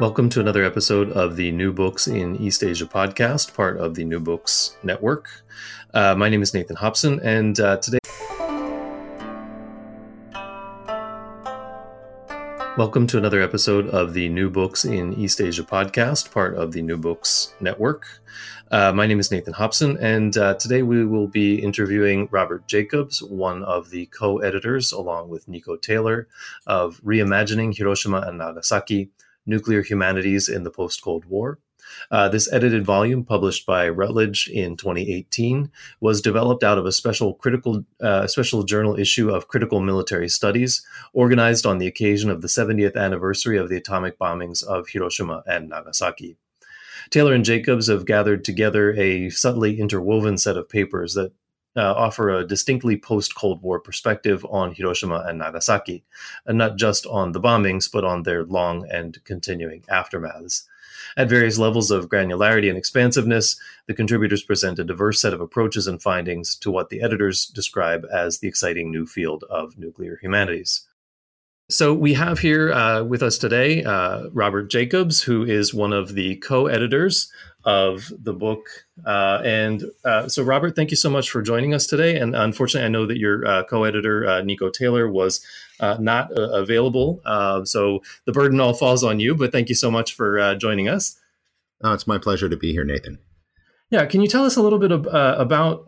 Welcome to another episode of the New Books in East Asia podcast, part of the New Books Network. My name is Nathan Hobson, and today... Welcome to another episode of the New Books in East Asia podcast, part of the New Books Network. My name is Nathan Hobson, and today we will be interviewing Robert Jacobs, one of the co-editors, along with Nico Taylor, of Reimagining Hiroshima and Nagasaki, Nuclear Humanities in the Post-Cold War. This edited volume, published by Routledge in 2018, was developed out of a special journal issue of Critical Military Studies, organized on the occasion of the 70th anniversary of the atomic bombings of Hiroshima and Nagasaki. Taylor and Jacobs have gathered together a subtly interwoven set of papers that offer a distinctly post-Cold War perspective on Hiroshima and Nagasaki, and not just on the bombings, but on their long and continuing aftermaths. At various levels of granularity and expansiveness, the contributors present a diverse set of approaches and findings to what the editors describe as the exciting new field of nuclear humanities. So we have here with us today Robert Jacobs, who is one of the co-editors of the book. So Robert, thank you so much for joining us today. And unfortunately, I know that your co-editor, Nico Taylor, was not available. So the burden all falls on you, but thank you so much for joining us. Oh, it's my pleasure to be here, Nathan. Yeah. Can you tell us a little bit about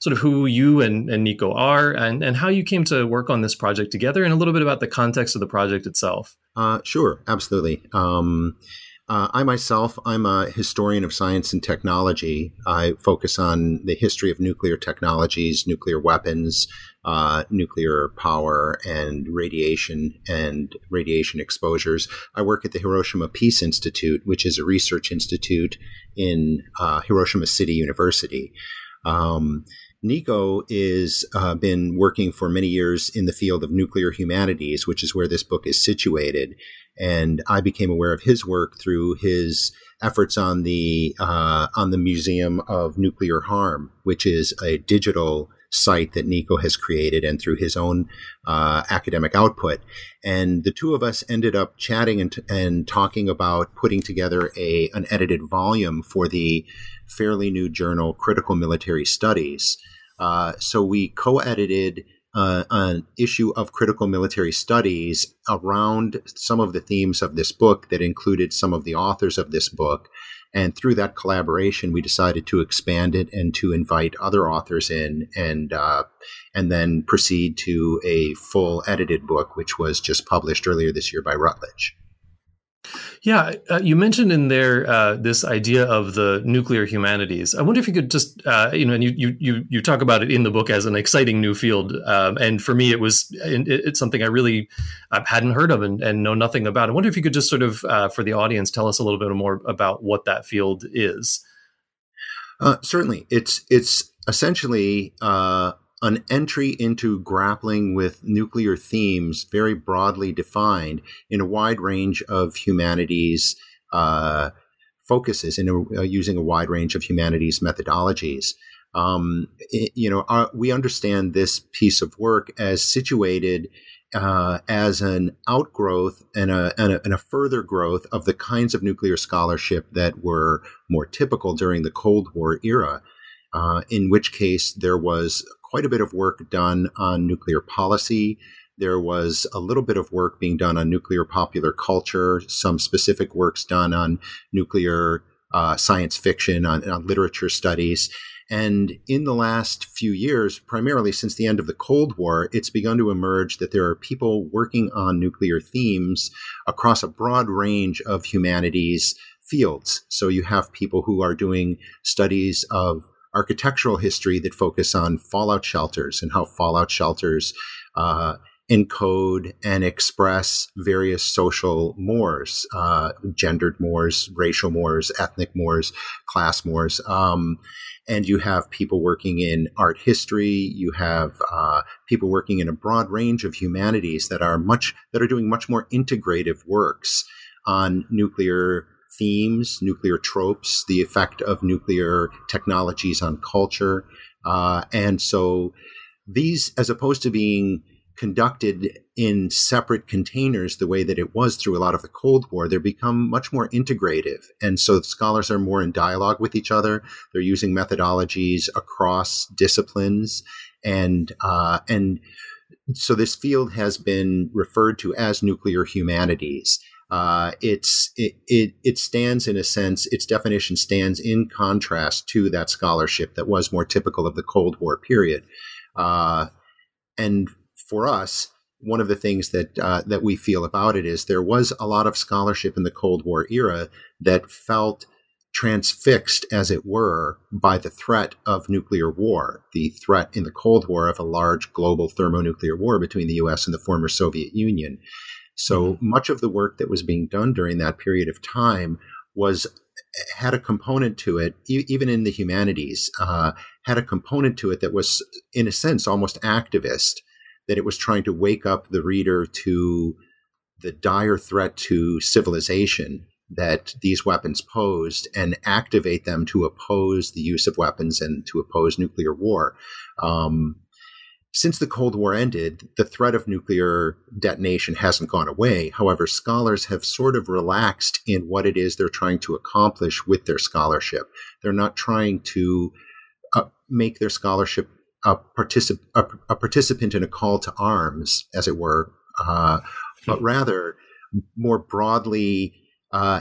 sort of who you and Nico are and how you came to work on this project together, and a little bit about the context of the project itself? Sure. Absolutely. I'm a historian of science and technology. I focus on the history of nuclear technologies, nuclear weapons, nuclear power, and radiation exposures. I work at the Hiroshima Peace Institute, which is a research institute in Hiroshima City University. Nico has been working for many years in the field of nuclear humanities, which is where this book is situated. And I became aware of his work through his efforts on the Museum of Nuclear Harm, which is a digital site that Nico has created, and through his own academic output. And the two of us ended up chatting and talking about putting together an edited volume for the fairly new journal, Critical Military Studies. So we co-edited an issue of Critical Military Studies around some of the themes of this book that included some of the authors of this book. And through that collaboration, we decided to expand it and to invite other authors in, and then proceed to a full edited book, which was just published earlier this year by Routledge. Yeah. You mentioned in there this idea of the nuclear humanities. I wonder if you could just, and you talk about it in the book as an exciting new field. And for me, it's something I really hadn't heard of and know nothing about. I wonder if you could just sort of, for the audience, tell us a little bit more about what that field is. Certainly. It's essentially an entry into grappling with nuclear themes very broadly defined in a wide range of humanities focuses and using a wide range of humanities methodologies. We understand this piece of work as situated as an outgrowth and a further growth of the kinds of nuclear scholarship that were more typical during the Cold War era, in which case there was quite a bit of work done on nuclear policy. There was a little bit of work being done on nuclear popular culture, some specific works done on nuclear science fiction, on literature studies. And in the last few years, primarily since the end of the Cold War, it's begun to emerge that there are people working on nuclear themes across a broad range of humanities fields. So you have people who are doing studies of architectural history that focus on fallout shelters and how fallout shelters encode and express various social mores, gendered mores, racial mores, ethnic mores, class mores. And you have people working in art history. You have people working in a broad range of humanities that are doing much more integrative works on nuclear themes, nuclear tropes, the effect of nuclear technologies on culture. And so these, as opposed to being conducted in separate containers the way that it was through a lot of the Cold War, they become much more integrative. And so scholars are more in dialogue with each other. They're using methodologies across disciplines. And so this field has been referred to as nuclear humanities. It stands in a sense, its definition stands in contrast to that scholarship that was more typical of the Cold War period. And for us, one of the things that we feel about it is there was a lot of scholarship in the Cold War era that felt transfixed, as it were, by the threat of nuclear war, the threat in the Cold War of a large global thermonuclear war between the U.S. and the former Soviet Union. So much of the work that was being done during that period of time had a component to it, even in the humanities, had a component to it that was, in a sense, almost activist, that it was trying to wake up the reader to the dire threat to civilization that these weapons posed and activate them to oppose the use of weapons and to oppose nuclear war. Since the Cold War ended, the threat of nuclear detonation hasn't gone away. However, scholars have sort of relaxed in what it is they're trying to accomplish with their scholarship. They're not trying to make their scholarship a participant in a call to arms, as it were, but rather more broadly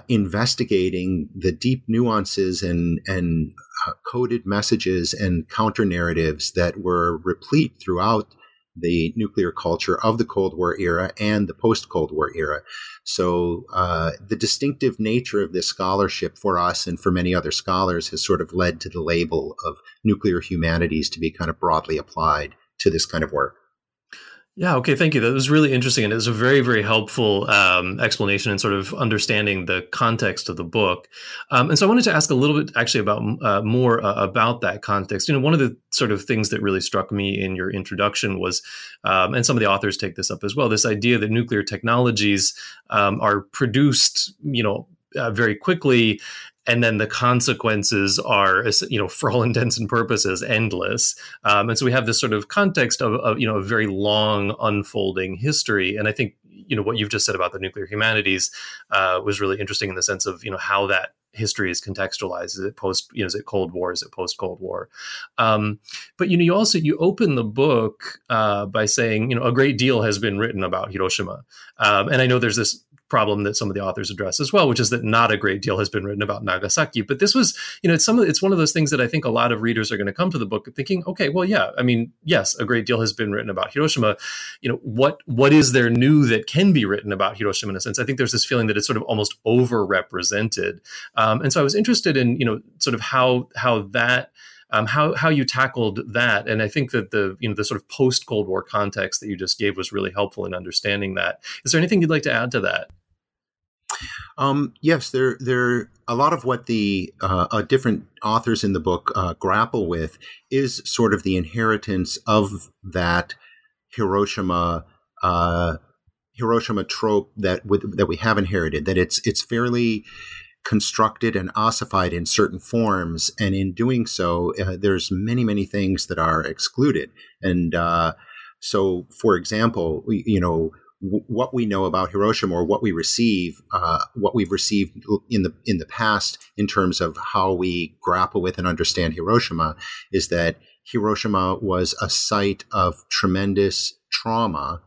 investigating the deep nuances and coded messages and counter-narratives that were replete throughout the nuclear culture of the Cold War era and the post-Cold War era. So the distinctive nature of this scholarship for us and for many other scholars has sort of led to the label of nuclear humanities to be kind of broadly applied to this kind of work. Yeah. Okay. Thank you. That was really interesting. And it was a very, very helpful explanation and sort of understanding the context of the book. And so I wanted to ask a little bit actually about more about that context. You know, one of the sort of things that really struck me in your introduction was, and some of the authors take this up as well, this idea that nuclear technologies are produced, very quickly. And then the consequences are, for all intents and purposes, endless. And so we have this sort of context of a very long unfolding history. And I think, what you've just said about the nuclear humanities was really interesting in the sense of, how that history is contextualized. Is it post, is it Cold War? Is it post-Cold War? But, you open the book by saying, a great deal has been written about Hiroshima. And I know there's this problem that some of the authors address as well, which is that not a great deal has been written about Nagasaki. But this was, it's one of those things that I think a lot of readers are going to come to the book thinking, okay, well, yeah, I mean, yes, a great deal has been written about Hiroshima. What is there new that can be written about Hiroshima in a sense? I think there's this feeling that it's sort of almost overrepresented. And so I was interested in, sort of how that how you tackled that. And I think that the sort of post-Cold War context that you just gave was really helpful in understanding that. Is there anything you'd like to add to that? Yes, there. A lot of what the different authors in the book grapple with is sort of the inheritance of that Hiroshima trope that we have inherited. That it's fairly constructed and ossified in certain forms, and in doing so, there's many things that are excluded. And so, for example, what we know about Hiroshima, or what we've received in the past in terms of how we grapple with and understand Hiroshima, is that Hiroshima was a site of tremendous trauma,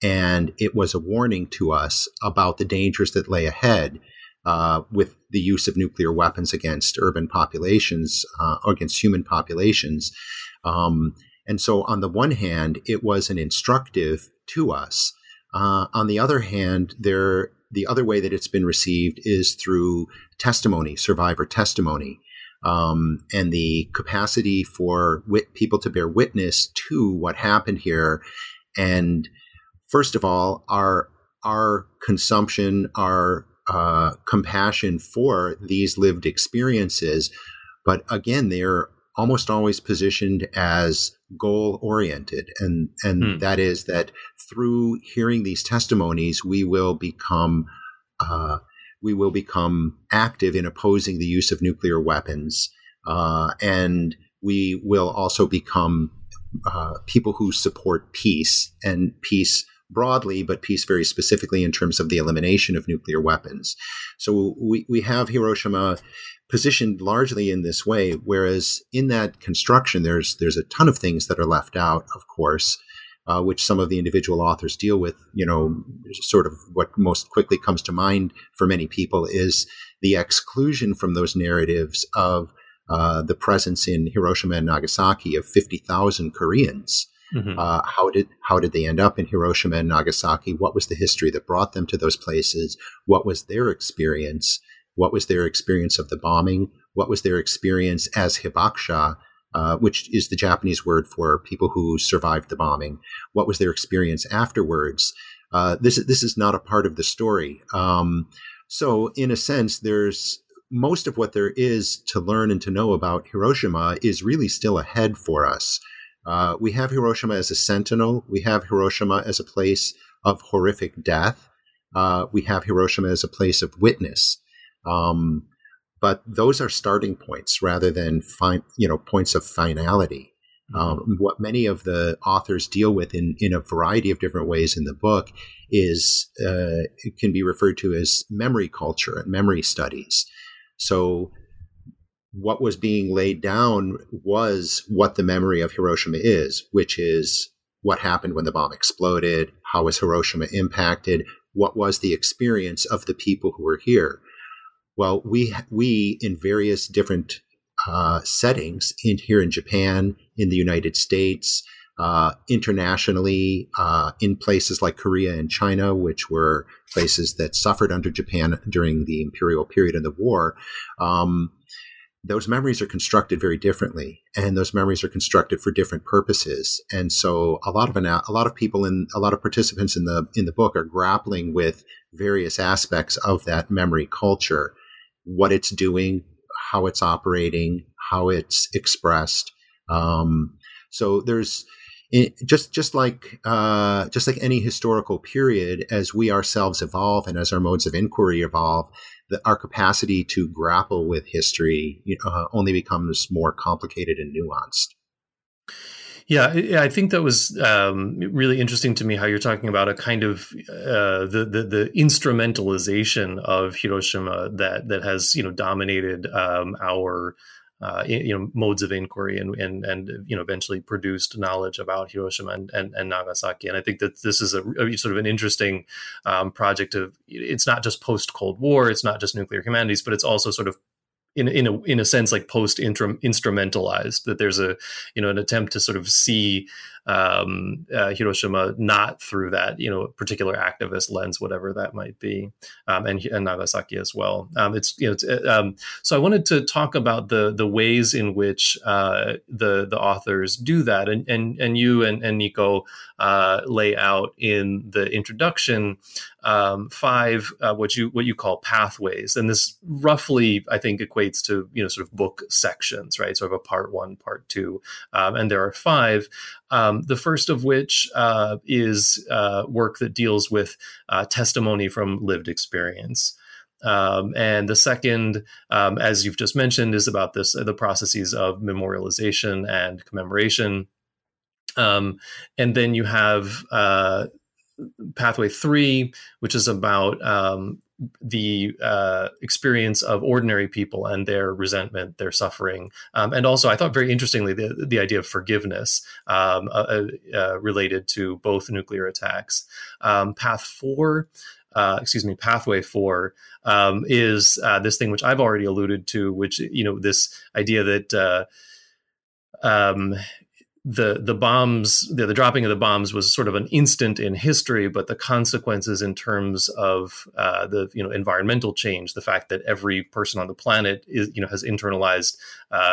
and it was a warning to us about the dangers that lay ahead with the use of nuclear weapons against urban populations, against human populations. And so on the one hand, it was an instructive to us. On the other hand, the other way that it's been received is through testimony, survivor testimony, and the capacity for people to bear witness to what happened here. And first of all, our consumption, our compassion for these lived experiences, but again, they're almost always positioned as goal-oriented. And that is that through hearing these testimonies, we will become active in opposing the use of nuclear weapons. And we will also become people who support peace, and peace broadly, but peace very specifically in terms of the elimination of nuclear weapons. So we have Hiroshima positioned largely in this way, whereas in that construction, there's a ton of things that are left out, of course, which some of the individual authors deal with. Sort of what most quickly comes to mind for many people is the exclusion from those narratives of the presence in Hiroshima and Nagasaki of 50,000 Koreans. Mm-hmm. How did they end up in Hiroshima and Nagasaki? What was the history that brought them to those places? What was their experience? What was their experience of the bombing? What was their experience as hibakusha, which is the Japanese word for people who survived the bombing? What was their experience afterwards? This is not a part of the story. So in a sense, there's most of what there is to learn and to know about Hiroshima is really still ahead for us. We have Hiroshima as a sentinel. We have Hiroshima as a place of horrific death. We have Hiroshima as a place of witness. But those are starting points rather than points of finality. What many of the authors deal with in a variety of different ways in the book is it can be referred to as memory culture and memory studies. So what was being laid down was what the memory of Hiroshima is, which is what happened when the bomb exploded, how was Hiroshima impacted, what was the experience of the people who were here. Well, we in various different settings here in Japan, in the United States, internationally, in places like Korea and China, which were places that suffered under Japan during the imperial period and the war, those memories are constructed very differently, and those memories are constructed for different purposes. And so a lot of people and a lot of participants in the book are grappling with various aspects of that memory culture, what it's doing, how it's operating, how it's expressed. So there's just like any historical period, as we ourselves evolve and as our modes of inquiry evolve, our capacity to grapple with history only becomes more complicated and nuanced. Yeah, I think that was really interesting to me how you're talking about a kind of the instrumentalization of Hiroshima that has dominated our modes of inquiry and eventually produced knowledge about Hiroshima and Nagasaki. And I think that this is a sort of an interesting project of, it's not just post-Cold War, it's not just nuclear humanities, but it's also sort of in a sense like post-instrumentalized, that there's an attempt to sort of see Hiroshima, not through that, you know, particular activist lens, whatever that might be, and Nagasaki as well. So I wanted to talk about the ways in which the authors do that, and you and Nico lay out in the introduction five what you call pathways, and this roughly I think equates to, you know, sort of book sections, right? Sort of a part one, part two, and there are five. The first of which is work that deals with testimony from lived experience. And the second, as you've just mentioned, is about this, the processes of memorialization and commemoration. And then you have pathway three, which is about the experience of ordinary people and their resentment, their suffering. And also, I thought very interestingly, the idea of forgiveness related to both nuclear attacks. Pathway four is this thing which I've already alluded to, which, you know, this idea that the bombs, the dropping of the bombs was sort of an instant in history, but the consequences in terms of the, you know, environmental change, the fact that every person on the planet is, you know, has internalized,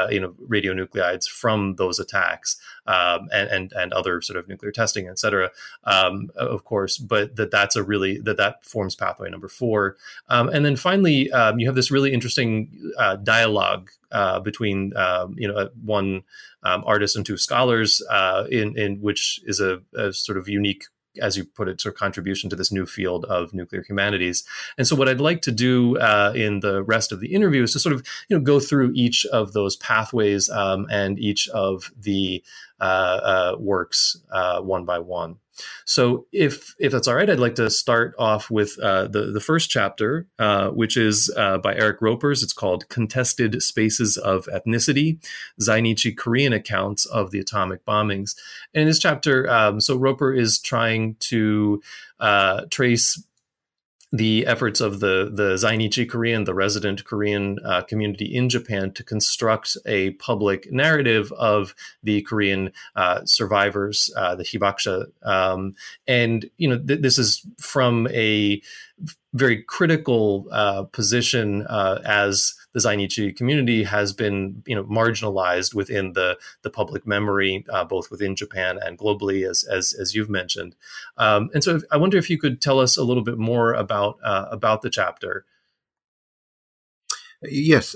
you know, radionuclides from those attacks, and other sort of nuclear testing, et cetera, of course, but that's a really, that forms pathway number four. And then finally, you have this really interesting dialogue between, you know, one artist and two scholars, in which is a sort of unique, as you put it, sort of contribution to this new field of nuclear humanities. And so what I'd like to do in the rest of the interview is to sort of, you know, go through each of those pathways and each of the works one by one. So if that's all right, I'd like to start off with the first chapter, which is by Eric Roper. It's called Contested Spaces of Ethnicity, Zainichi Korean Accounts of the Atomic Bombings. And in this chapter, so Roper is trying to trace the efforts of the Zainichi Korean, the resident Korean community in Japan, to construct a public narrative of the Korean survivors, the hibakusha. And, you know, this is from a very critical position as the Zainichi community has been, you know, marginalized within the public memory, both within Japan and globally, as you've mentioned. And so I wonder if you could tell us a little bit more about the chapter. Yes.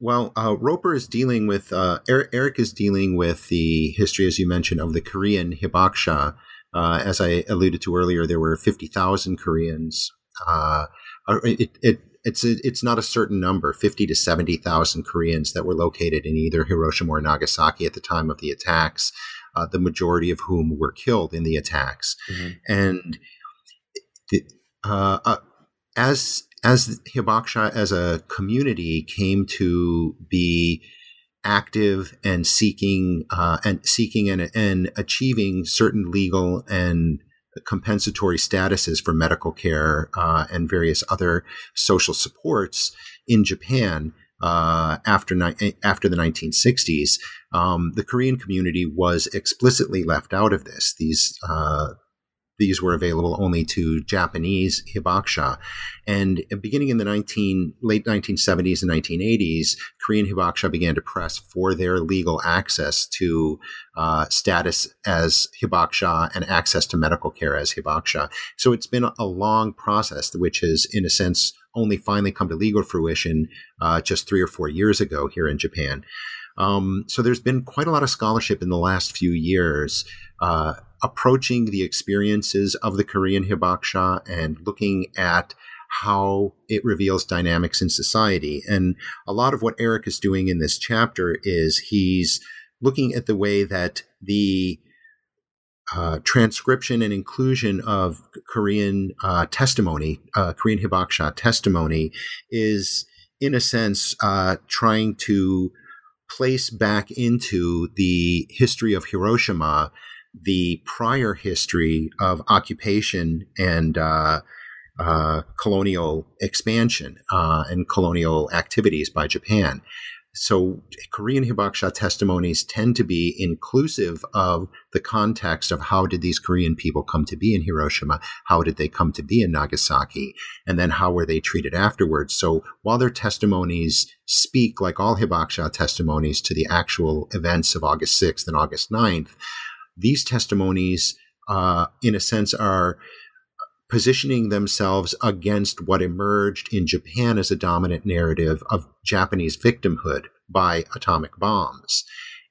Roper is dealing with, Eric is dealing with the history, as you mentioned, of the Korean hibakusha. As I alluded to earlier, there were 50,000 Koreans. It's not a certain number, 50 to 70,000 Koreans that were located in either Hiroshima or Nagasaki at the time of the attacks, the majority of whom were killed in the attacks. Mm-hmm. And as hibakusha as a community came to be active and seeking and achieving certain legal and compensatory statuses for medical care and various other social supports in Japan after the 1960s, the Korean community was explicitly left out of this. These were available only to Japanese hibakusha, and beginning in the late 1970s and 1980s, Korean hibakusha began to press for their legal access to status as hibakusha and access to medical care as hibakusha. So it's been a long process, which has, in a sense, only finally come to legal fruition just 3 or 4 years ago here in Japan. So there's been quite a lot of scholarship in the last few years approaching the experiences of the Korean hibakusha and looking at how it reveals dynamics in society. And a lot of what Eric is doing in this chapter is he's looking at the way that the transcription and inclusion of Korean testimony, Korean hibakusha testimony, is in a sense trying to place back into the history of Hiroshima the prior history of occupation and colonial expansion and colonial activities by Japan. So Korean hibakusha testimonies tend to be inclusive of the context of how did these Korean people come to be in Hiroshima? How did they come to be in Nagasaki? And then how were they treated afterwards? So while their testimonies speak, like all hibakusha testimonies, to the actual events of August 6th and August 9th, these testimonies, in a sense, are positioning themselves against what emerged in Japan as a dominant narrative of Japanese victimhood by atomic bombs,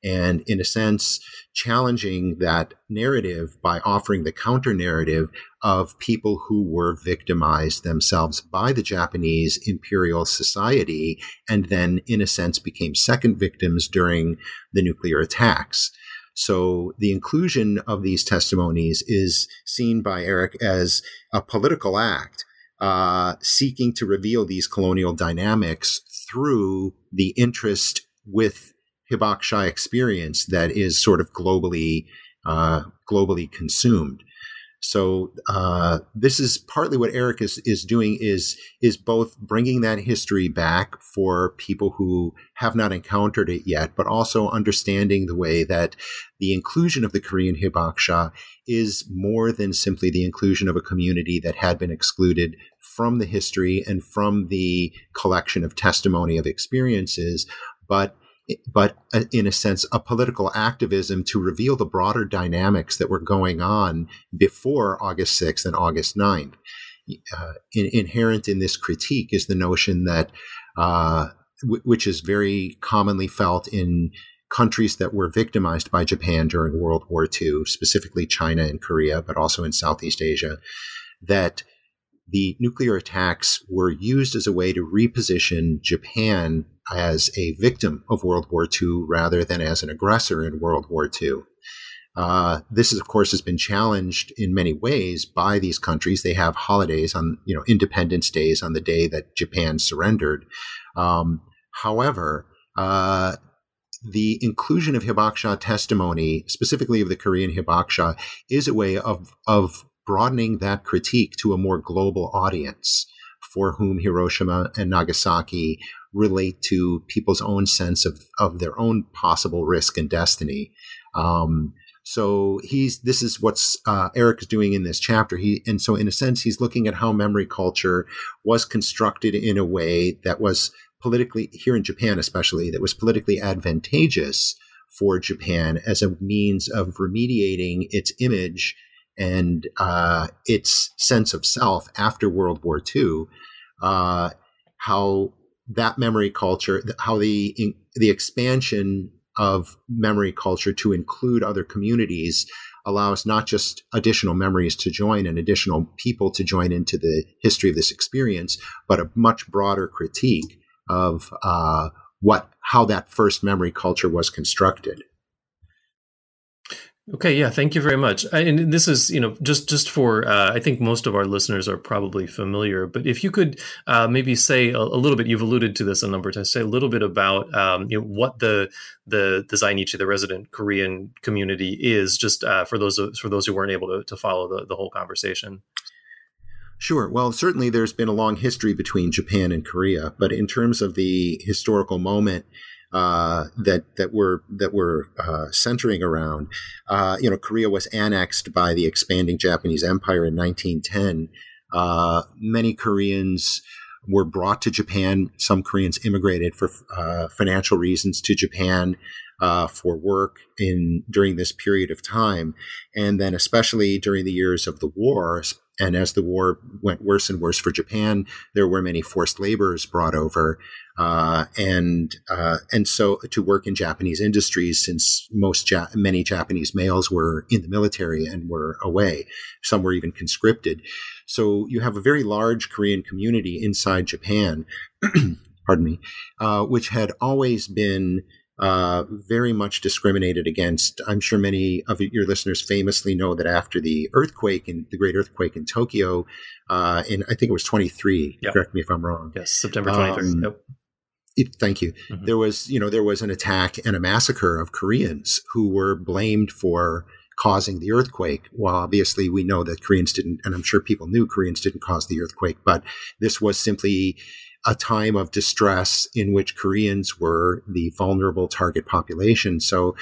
and in a sense challenging that narrative by offering the counter-narrative of people who were victimized themselves by the Japanese imperial society and then, in a sense, became second victims during the nuclear attacks. So the inclusion of these testimonies is seen by Eric as a political act, seeking to reveal these colonial dynamics through the interest with hibakusha experience that is sort of globally consumed. So this is partly what Eric is doing is both bringing that history back for people who have not encountered it yet, but also understanding the way that the inclusion of the Korean hibakusha is more than simply the inclusion of a community that had been excluded from the history and from the collection of testimony of experiences, but in a sense, a political activism to reveal the broader dynamics that were going on before August 6th and August 9th. Inherent in this critique is the notion that, which is very commonly felt in countries that were victimized by Japan during World War II, specifically China and Korea, but also in Southeast Asia, that the nuclear attacks were used as a way to reposition Japan as a victim of World War II rather than as an aggressor in World War II. This is, of course, has been challenged in many ways by these countries. They have holidays on, Independence Days on the day that Japan surrendered. However, the inclusion of hibakusha testimony, specifically of the Korean hibakusha, is a way of broadening that critique to a more global audience for whom Hiroshima and Nagasaki relate to people's own sense of their own possible risk and destiny. So this is what Eric is doing in this chapter. So in a sense, he's looking at how memory culture was constructed in a way that was politically, here in Japan especially, that was politically advantageous for Japan as a means of remediating its image and its sense of self after World War II, how that memory culture, how the expansion of memory culture to include other communities allows not just additional memories to join and additional people to join into the history of this experience, but a much broader critique of how that first memory culture was constructed. Okay. Yeah. Thank you very much. And this is, just for, I think most of our listeners are probably familiar, but if you could maybe say a little bit, you've alluded to this a number of times, say a little bit about, what the Zainichi, the resident Korean community is, just for those who weren't able to follow the whole conversation. Sure. Well, certainly there's been a long history between Japan and Korea, but in terms of the historical moment, that we're centering around. Korea was annexed by the expanding Japanese Empire in 1910. Many Koreans were brought to Japan. Some Koreans immigrated for financial reasons to Japan for work during this period of time, and then especially during the years of the war. And as the war went worse and worse for Japan, there were many forced laborers brought over, and so to work in Japanese industries, since many Japanese males were in the military and were away. Some were even conscripted. So you have a very large Korean community inside Japan, pardon me, which had always been very much discriminated against. I'm sure many of your listeners famously know that after the great earthquake in Tokyo, in I think it was 23, yep. Correct me if I'm wrong. Yes, September 23rd. Nope. Thank you. Mm-hmm. There was an attack and a massacre of Koreans who were blamed for causing the earthquake. Well, obviously we know that Koreans didn't, and I'm sure people knew Koreans didn't cause the earthquake, but this was simply a time of distress in which Koreans were the vulnerable target population. So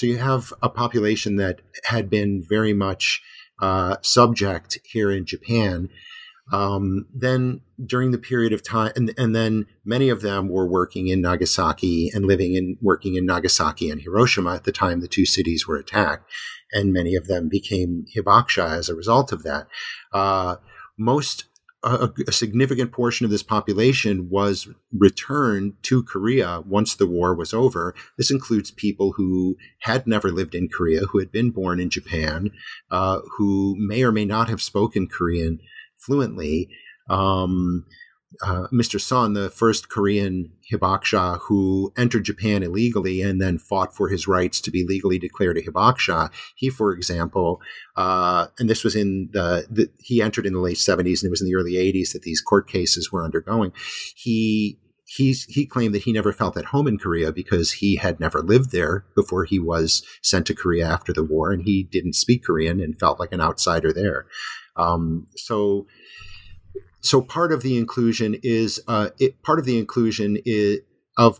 you have a population that had been very much subject here in Japan. Then during the period of time, and then many of them were working in Nagasaki and living and working in Nagasaki and Hiroshima at the time the two cities were attacked, and many of them became hibakusha as a result of that. A significant portion of this population was returned to Korea once the war was over. This includes people who had never lived in Korea, who had been born in Japan, who may or may not have spoken Korean fluently. Mr. Son, the first Korean hibakusha who entered Japan illegally and then fought for his rights to be legally declared a hibakusha, he, for example, and this was in he entered in the late 70s, and it was in the early 80s that these court cases were undergoing. He claimed that he never felt at home in Korea because he had never lived there before he was sent to Korea after the war, and he didn't speak Korean and felt like an outsider there. So part of the inclusion is of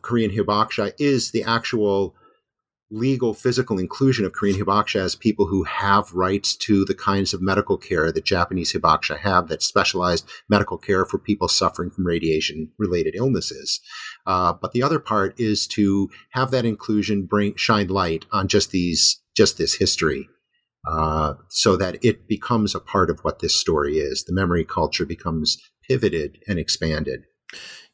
Korean hibakusha is the actual legal, physical inclusion of Korean hibakusha as people who have rights to the kinds of medical care that Japanese hibakusha have, that specialized medical care for people suffering from radiation-related illnesses. But the other part is to have that inclusion shine light on just this history. So that it becomes a part of what this story is. The memory culture becomes pivoted and expanded.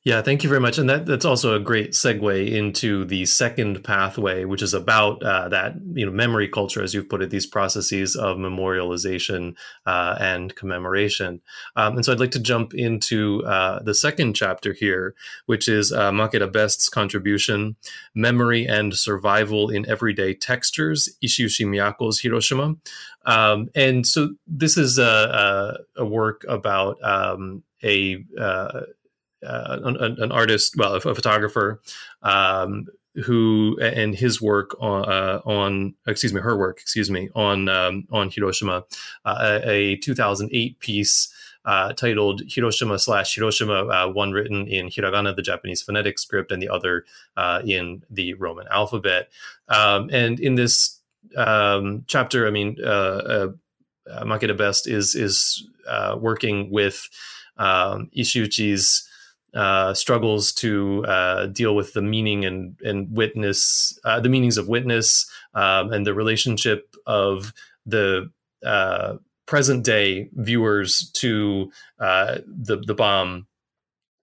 Yeah, thank you very much. And that's also a great segue into the second pathway, which is about that memory culture, as you've put it, these processes of memorialization and commemoration. And so I'd like to jump into the second chapter here, which is Makeda Best's contribution, Memory and Survival in Everyday Textures, Ishiushi Miyako's Hiroshima. And so this is a work about an artist, a photographer, who and his work on Hiroshima, a 2008 piece titled Hiroshima/Hiroshima, one written in hiragana, the Japanese phonetic script, and the other in the Roman alphabet. And in this chapter, Makeda Best is working with Ishiuchi's struggles to deal with the meaning and witness, the meanings of witness, and the relationship of the present day viewers to the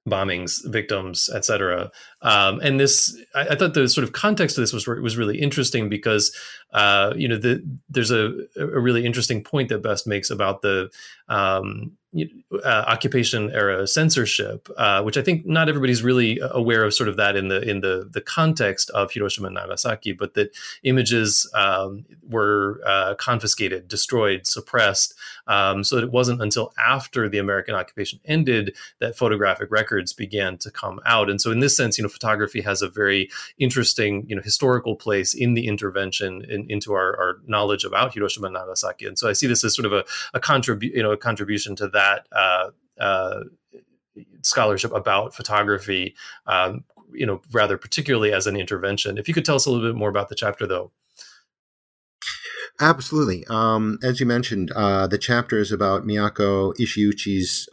bombings, victims, etc. And this, I thought the sort of context of this was really interesting because there's a really interesting point that Best makes about the occupation era censorship, which I think not everybody's really aware of, sort of that in the context of Hiroshima and Nagasaki, but that images were confiscated, destroyed, suppressed, so that it wasn't until after the American occupation ended that photographic records began to come out. And so in this sense, photography has a very interesting, historical place in the intervention into our knowledge about Hiroshima and Nagasaki. And so I see this as sort of a contribution to that scholarship about photography, rather particularly as an intervention. If you could tell us a little bit more about the chapter, though. Absolutely. As you mentioned, the chapter is about Miyako Ishiuchi's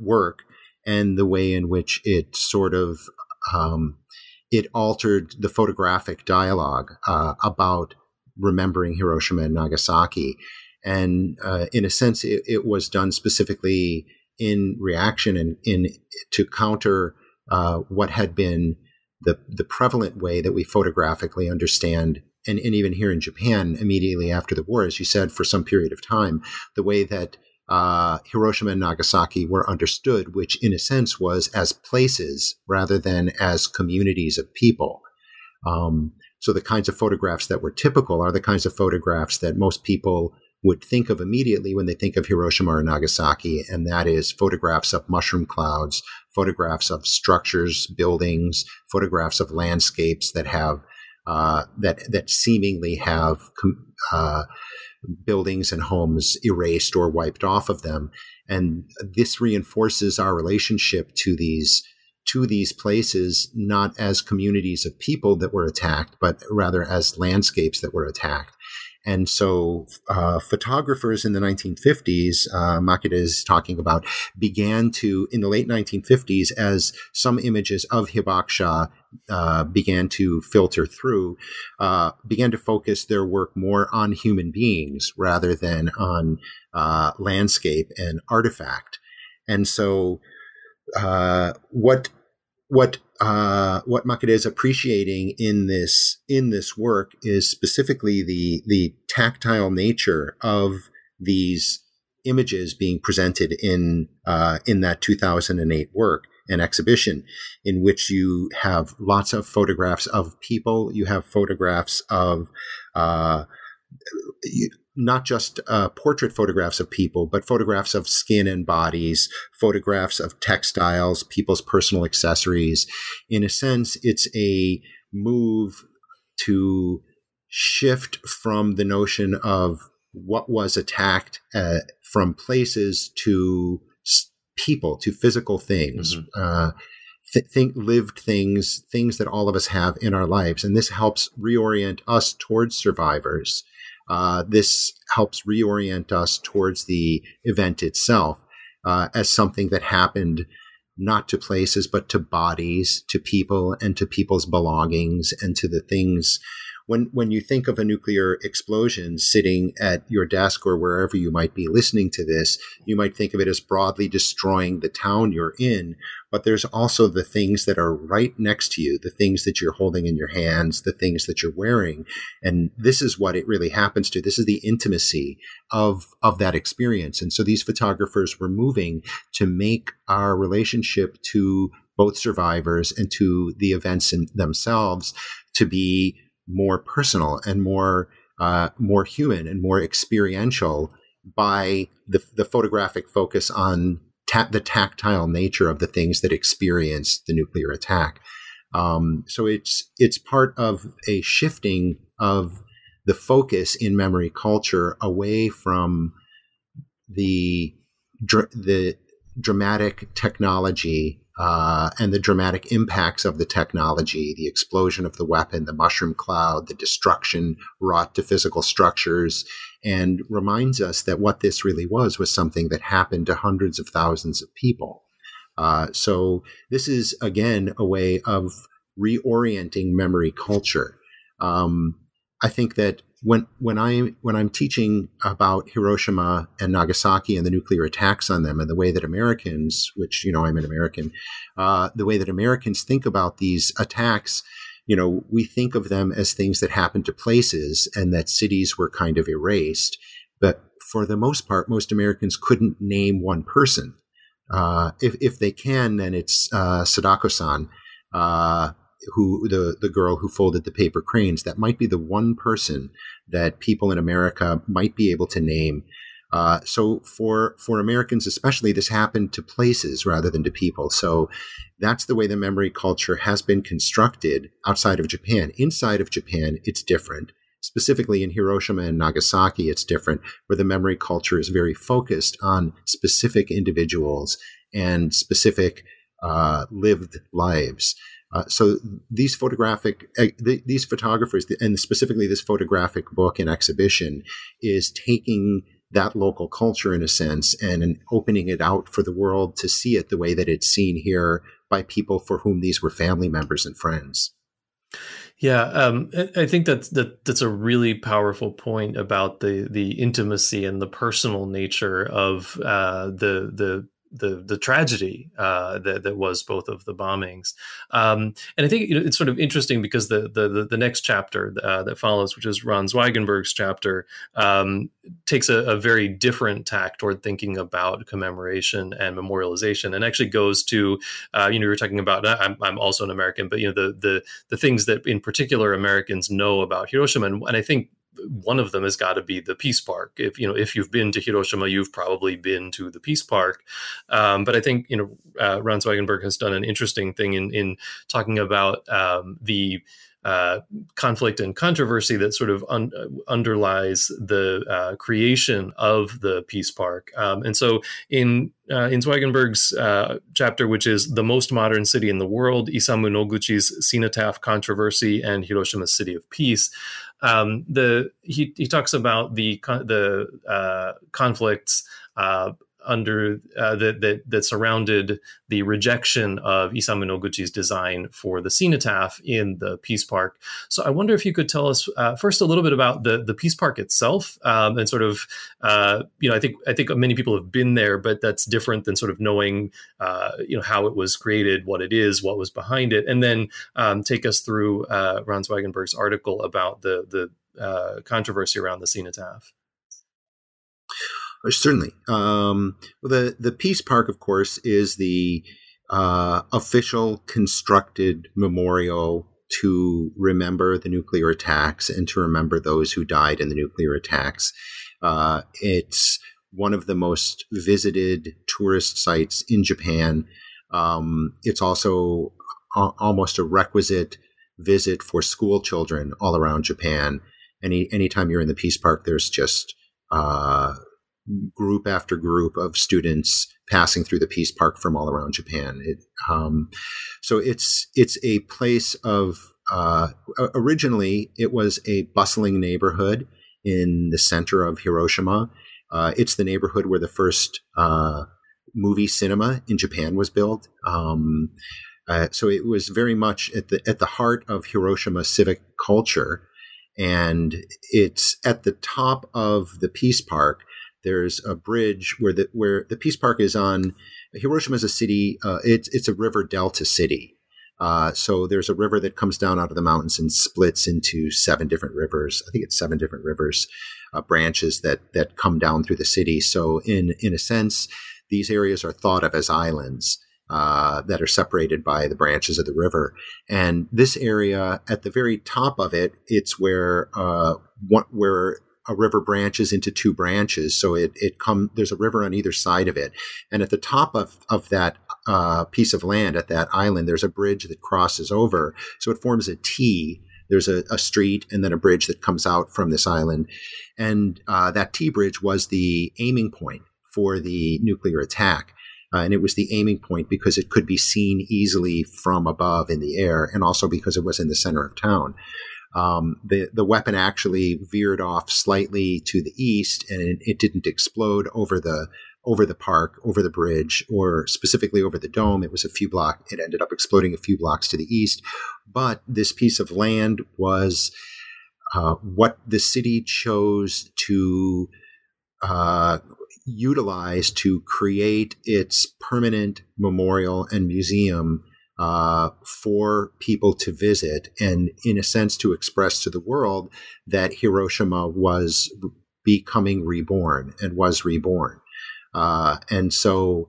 work and the way in which it sort of it altered the photographic dialogue about remembering Hiroshima and Nagasaki. And in a sense, it was done specifically in reaction and to counter what had been the prevalent way that we photographically understand, and even here in Japan immediately after the war, as you said, for some period of time, the way that Hiroshima and Nagasaki were understood, which in a sense was as places rather than as communities of people. So the kinds of photographs that were typical are the kinds of photographs that most people would think of immediately when they think of Hiroshima or Nagasaki, and that is photographs of mushroom clouds, photographs of structures, buildings, photographs of landscapes that have that seemingly have buildings and homes erased or wiped off of them, and this reinforces our relationship to these to these places, not as communities of people that were attacked, but rather as landscapes that were attacked. And so photographers in the 1950s, Makita is talking about, began to, in the late 1950s, as some images of hibakusha began to filter through, began to focus their work more on human beings rather than on landscape and artifact. And so what Makita is appreciating in this work is specifically the tactile nature of these images being presented in that 2008 work and exhibition, in which you have lots of photographs of people, you have photographs of not just portrait photographs of people, but photographs of skin and bodies, photographs of textiles, people's personal accessories. In a sense, it's a move to shift from the notion of what was attacked from places to people, to physical things. Mm-hmm. Think lived things that all of us have in our lives. And this helps reorient us towards survivors. This helps reorient us towards the event itself as something that happened not to places, but to bodies, to people, and to people's belongings, and to the things. When you think of a nuclear explosion sitting at your desk or wherever you might be listening to this, you might think of it as broadly destroying the town you're in, but there's also the things that are right next to you, the things that you're holding in your hands, the things that you're wearing. And this is what it really happens to. This is the intimacy of that experience. And so these photographers were moving to make our relationship to both survivors and to the events themselves to be more personal and more human and more experiential by the photographic focus on the tactile nature of the things that experienced the nuclear attack. So it's part of a shifting of the focus in memory culture away from the dramatic technology and the dramatic impacts of the technology, the explosion of the weapon, the mushroom cloud, the destruction wrought to physical structures, and reminds us that what this really was something that happened to hundreds of thousands of people. So this is, again, a way of reorienting memory culture. I think that when I'm teaching about Hiroshima and Nagasaki and the nuclear attacks on them and the way that Americans, which, you know, I'm an American, the way that Americans think about these attacks, you know, we think of them as things that happened to places and that cities were kind of erased. But for the most part, most Americans couldn't name one person. If they can, then it's Sadako-san, who the girl who folded the paper cranes. That might be the one person that people in America might be able to name. So for Americans especially, this happened to places rather than to people. So that's the way the memory culture has been constructed outside of Japan. Inside of Japan, it's different. Specifically in Hiroshima and Nagasaki, it's different, where the memory culture is very focused on specific individuals and specific lived lives. So these photographic, these photographers, and specifically this photographic book and exhibition, is taking that local culture in a sense and opening it out for the world to see it the way that it's seen here by people for whom these were family members and friends. Yeah, I think that's a really powerful point about the intimacy and the personal nature of the tragedy that was both of the bombings, and I think, you know, it's sort of interesting because the next chapter that follows, which is Ran Zweigenberg's chapter, takes a very different tack toward thinking about commemoration and memorialization, and actually goes to you know, you're talking about, I'm also an American, but, you know, the things that in particular Americans know about Hiroshima, and I think one of them has got to be the Peace Park. If, you know, if you've been to Hiroshima, you've probably been to the Peace Park. But I think, you know, Ran Zweigenberg has done an interesting thing in talking about conflict and controversy that sort of underlies the creation of the Peace Park. And so in Zweigenberg's chapter, which is The Most Modern City in the World, Isamu Noguchi's Cenotaph Controversy and Hiroshima City of Peace, he talks about the conflicts that surrounded the rejection of Isamu Noguchi's design for the cenotaph in the Peace Park. So I wonder if you could tell us first a little bit about the Peace Park itself, and sort of, I think many people have been there, but that's different than sort of knowing, how it was created, what it is, what was behind it, and then take us through Ran Zweigenberg's article about the controversy around the cenotaph. Certainly. The Peace Park, of course, is the official constructed memorial to remember the nuclear attacks and to remember those who died in the nuclear attacks. It's one of the most visited tourist sites in Japan. It's also almost a requisite visit for school children all around Japan. Anytime you're in the Peace Park, there's just group after group of students passing through the Peace Park from all around Japan. So it's a place of, originally it was a bustling neighborhood in the center of Hiroshima. It's the neighborhood where the first movie cinema in Japan was built. So it was very much at the heart of Hiroshima civic culture. And it's at the top of the Peace Park. There's a bridge where the Peace Park is on. Hiroshima is a city. It's a river delta city. So there's a river that comes down out of the mountains and splits into 7 different rivers. I think it's 7 different rivers, branches that come down through the city. So in a sense, these areas are thought of as islands that are separated by the branches of the river. And this area at the very top of it, it's where a river branches into 2 branches. So there's a river on either side of it. And at the top of that piece of land at that island, there's a bridge that crosses over. So it forms a T. There's a street and then a bridge that comes out from this island. And that T bridge was the aiming point for the nuclear attack. And it was the aiming point because it could be seen easily from above in the air, and also because it was in the center of town. The weapon actually veered off slightly to the east, and it didn't explode over the park, over the bridge, or specifically over the dome. It was it ended up exploding a few blocks to the east. But this piece of land was what the city chose to utilize to create its permanent memorial and museum for people to visit, and in a sense to express to the world that Hiroshima was becoming reborn and was reborn. And so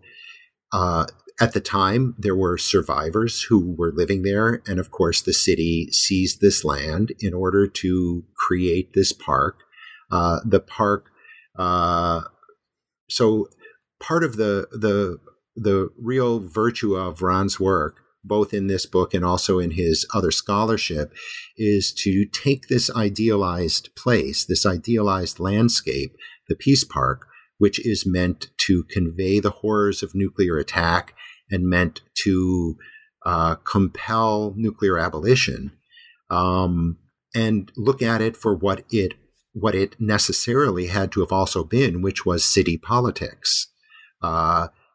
at the time, there were survivors who were living there. And of course, the city seized this land in order to create this park. So part of the real virtue of Ran's work, both in this book and also in his other scholarship, is to take this idealized place, this idealized landscape, the Peace Park, which is meant to convey the horrors of nuclear attack and meant to compel nuclear abolition, and look at it for what it necessarily had to have also been, which was city politics.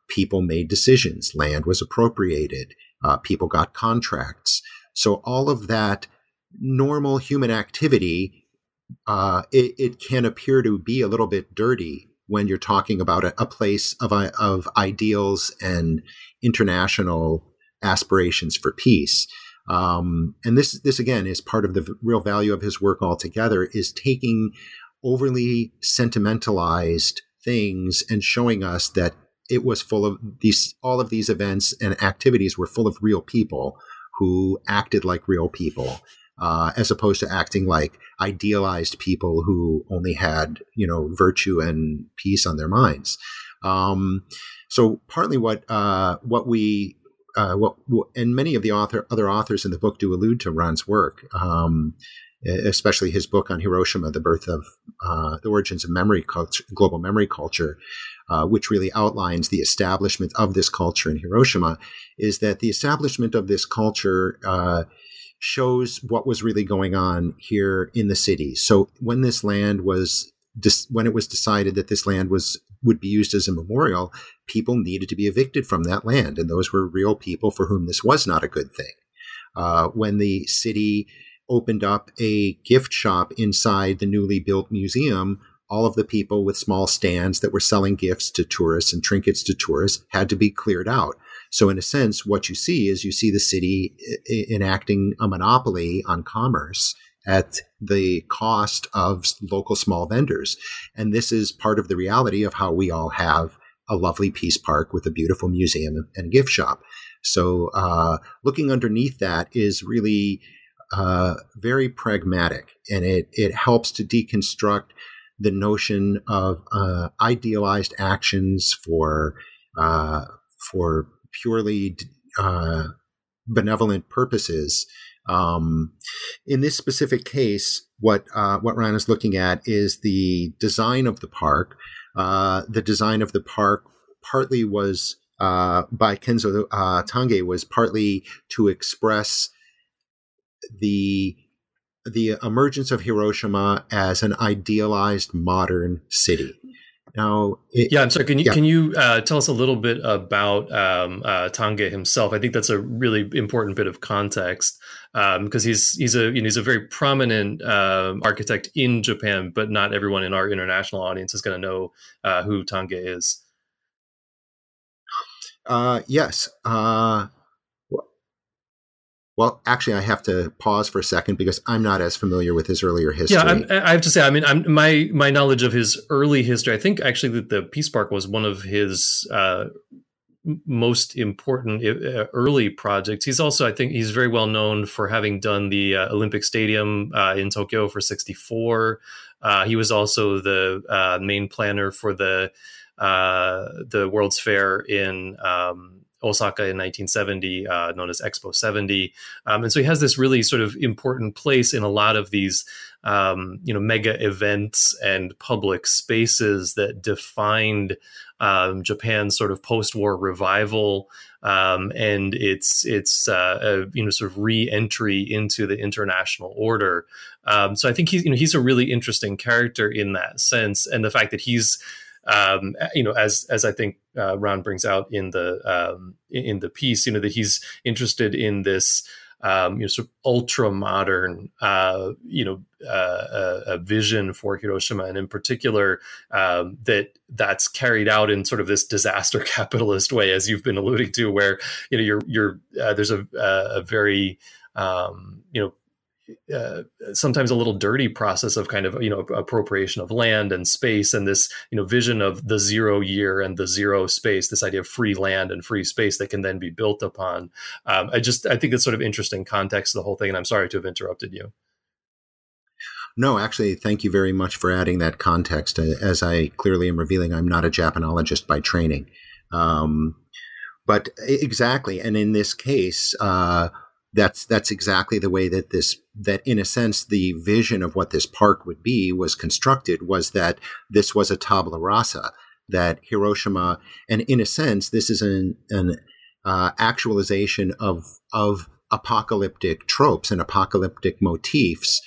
People made decisions. Land was appropriated. People got contracts. So all of that normal human activity, it can appear to be a little bit dirty when you're talking about a place of ideals and international aspirations for peace. And this again is part of the real value of his work altogether, is taking overly sentimentalized things and showing us that it was full of all of these events and activities were full of real people who acted like real people, as opposed to acting like idealized people who only had, virtue and peace on their minds. So partly what we and many of the other authors in the book do allude to Ran's work, especially his book on Hiroshima, The Birth of the Origins of Memory Culture, Global Memory Culture, which really outlines the establishment of this culture in Hiroshima, is that the establishment of this culture shows what was really going on here in the city. So when this land was when it was decided that this land would be used as a memorial, people needed to be evicted from that land, and those were real people for whom this was not a good thing. When the city opened up a gift shop inside the newly built museum, all of the people with small stands that were selling gifts to tourists and trinkets to tourists had to be cleared out. So in a sense, what you see is you see the city enacting a monopoly on commerce at the cost of local small vendors. And this is part of the reality of how we all have a lovely Peace Park with a beautiful museum and gift shop. So looking underneath that is really very pragmatic, and it helps to deconstruct the notion of idealized actions for purely benevolent purposes. In this specific case, what Ran is looking at is the design of the park. The design of the park partly was by Kenzo Tange was partly to express the emergence of Hiroshima as an idealized modern city. Now, can you tell us a little bit about Tange himself? I think that's a really important bit of context, because he's a very prominent architect in Japan, but not everyone in our international audience is going to know who Tange is. Well, actually, I have to pause for a second because I'm not as familiar with his earlier history. Yeah, I have to say, I mean, my knowledge of his early history, I think actually that the Peace Park was one of his most important early projects. He's also, I think, he's very well known for having done the Olympic Stadium in Tokyo for 1964. He was also the main planner for the World's Fair in Osaka in 1970, known as Expo 70. And so he has this really sort of important place in a lot of these, mega events and public spaces that defined Japan's sort of post-war revival and its re-entry into the international order. So I think he's a really interesting character in that sense. And the fact that he's, as I think Ron brings out in the piece, that he's interested in this, sort of ultra modern, a vision for Hiroshima, and in particular that's carried out in sort of this disaster capitalist way, as you've been alluding to, where you're there's a very sometimes a little dirty process of kind of, appropriation of land and space, and this, vision of the 0 year and the zero space, this idea of free land and free space that can then be built upon. I think it's sort of interesting context to the whole thing, and I'm sorry to have interrupted you. No, actually, thank you very much for adding that context. As I clearly am revealing, I'm not a Japanologist by training. But exactly. And in this case, that's exactly the way that that in a sense, the vision of what this park would be was constructed, was that this was a tabula rasa, that Hiroshima, and in a sense, this is an actualization of apocalyptic tropes and apocalyptic motifs,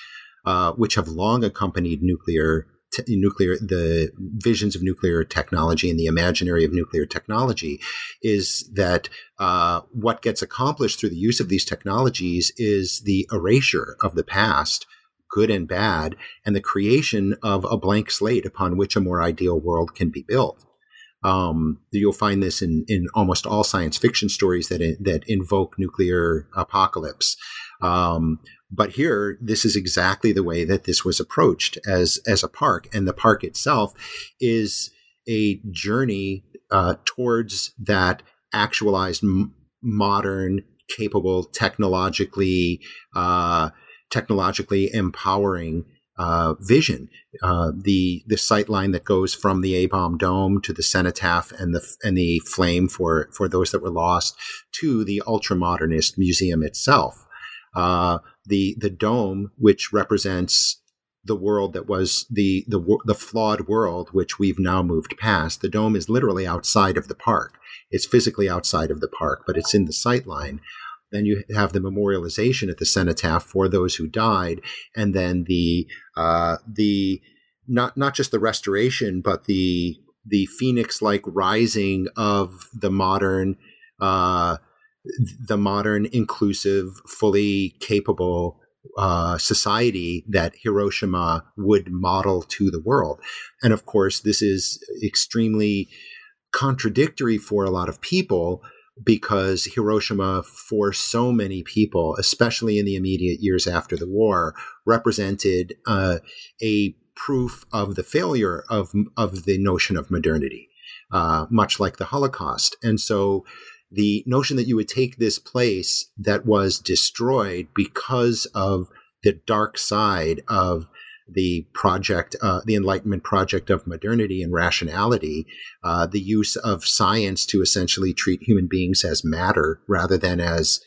which have long accompanied the visions of nuclear technology and the imaginary of nuclear technology, is that what gets accomplished through the use of these technologies is the erasure of the past, good and bad, and the creation of a blank slate upon which a more ideal world can be built. You'll find this in almost all science fiction stories that invoke nuclear apocalypse. But here, this is exactly the way that this was approached as a park. And the park itself is a journey towards that actualized, modern, capable, technologically empowering vision, the sight line that goes from the A-bomb dome to the cenotaph and the flame for those that were lost to the ultramodernist museum itself. The dome, which represents the world that was the flawed world, which we've now moved past. The dome is literally outside of the park. It's physically outside of the park, but it's in the sight line. Then you have the memorialization at the cenotaph for those who died, and then the not just the restoration, but the phoenix-like rising of the modern, inclusive, fully capable society that Hiroshima would model to the world. And of course, this is extremely contradictory for a lot of people, because Hiroshima, for so many people, especially in the immediate years after the war, represented a proof of the failure of the notion of modernity, much like the Holocaust. And so the notion that you would take this place that was destroyed because of the dark side of the project, the Enlightenment project of modernity and rationality, the use of science to essentially treat human beings as matter rather than as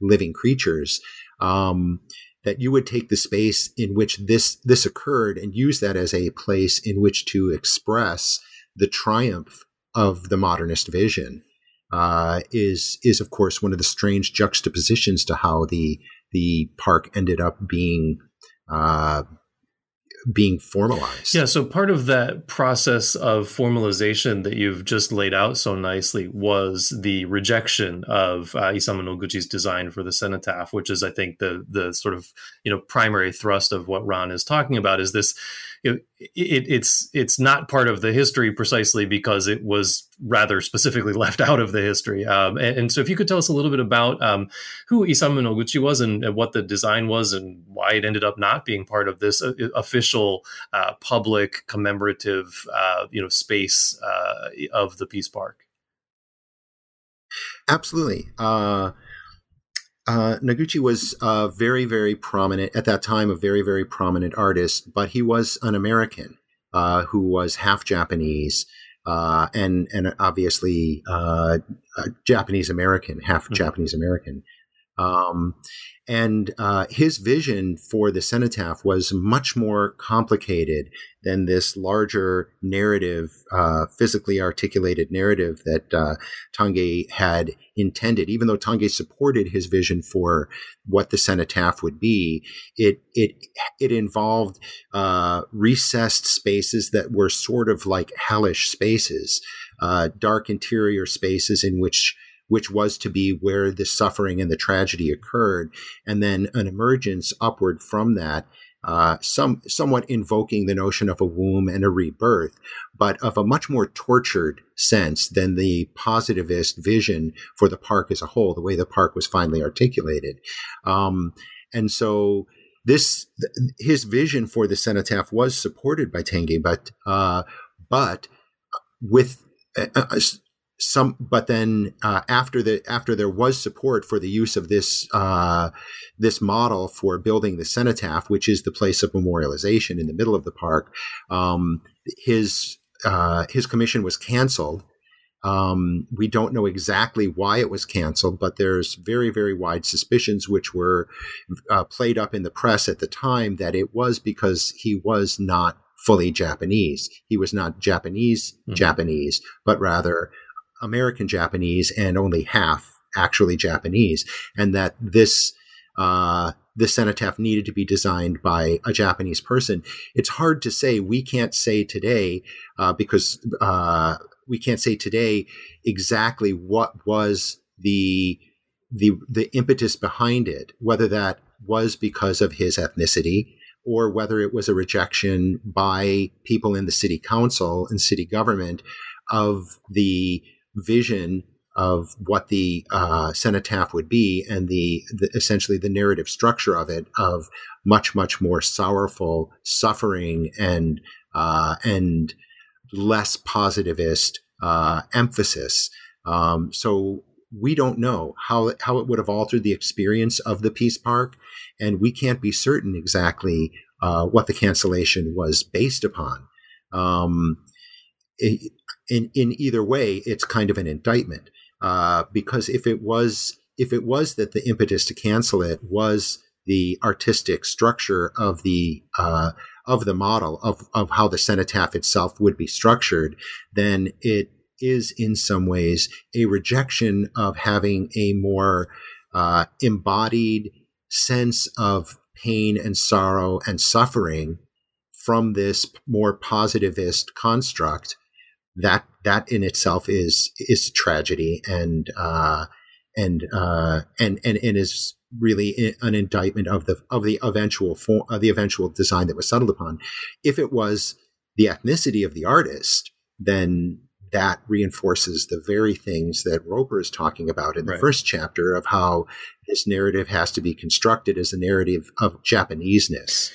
living creatures, that you would take the space in which this occurred and use that as a place in which to express the triumph of the modernist vision, is of course one of the strange juxtapositions to how the park ended up being formalized. Yeah. So part of that process of formalization that you've just laid out so nicely was the rejection of Isamu Noguchi's design for the cenotaph, which is, I think, the sort of, primary thrust of what Ron is talking about. Is this, it's not part of the history precisely because it was rather specifically left out of the history. And so if you could tell us a little bit about who Isamu Noguchi was and what the design was and why it ended up not being part of this official public commemorative space of the Peace Park. Absolutely. Noguchi was very, very prominent at that time, a very, very prominent artist, but he was an American who was half Japanese and obviously Japanese American, half mm-hmm. Japanese American. And his vision for the cenotaph was much more complicated than this larger narrative, physically articulated narrative that Tange had intended. Even though Tange supported his vision for what the cenotaph would be, it involved recessed spaces that were sort of like hellish spaces, dark interior spaces in which was to be where the suffering and the tragedy occurred, and then an emergence upward from that, somewhat invoking the notion of a womb and a rebirth, but of a much more tortured sense than the positivist vision for the park as a whole, the way the park was finally articulated. And so his vision for the cenotaph was supported by Tange, but then after there was support for the use of this model for building the cenotaph, which is the place of memorialization in the middle of the park, his commission was canceled. We don't know exactly why it was canceled, but there's very, very wide suspicions, which were played up in the press at the time, that it was because he was not fully Japanese. He was not Japanese, but rather American Japanese, and only half actually Japanese, and that this cenotaph needed to be designed by a Japanese person. It's hard to say. We can't say today because we can't say today exactly what was the impetus behind it, whether that was because of his ethnicity or whether it was a rejection by people in the city council and city government of the vision of what the cenotaph would be, and the essentially the narrative structure of it, of much, much more sorrowful suffering and less positivist emphasis. So we don't know how it would have altered the experience of the Peace Park, and we can't be certain exactly what the cancellation was based upon. In either way, it's kind of an indictment because if it was that the impetus to cancel it was the artistic structure of the model of how the cenotaph itself would be structured, then it is in some ways a rejection of having a more embodied sense of pain and sorrow and suffering from this more positivist construct. That in itself is tragedy and is really an indictment of the eventual design that was settled upon. If it was the ethnicity of the artist, then that reinforces the very things that Roper is talking about in the right. first chapter of how this narrative has to be constructed as a narrative of Japanese-ness.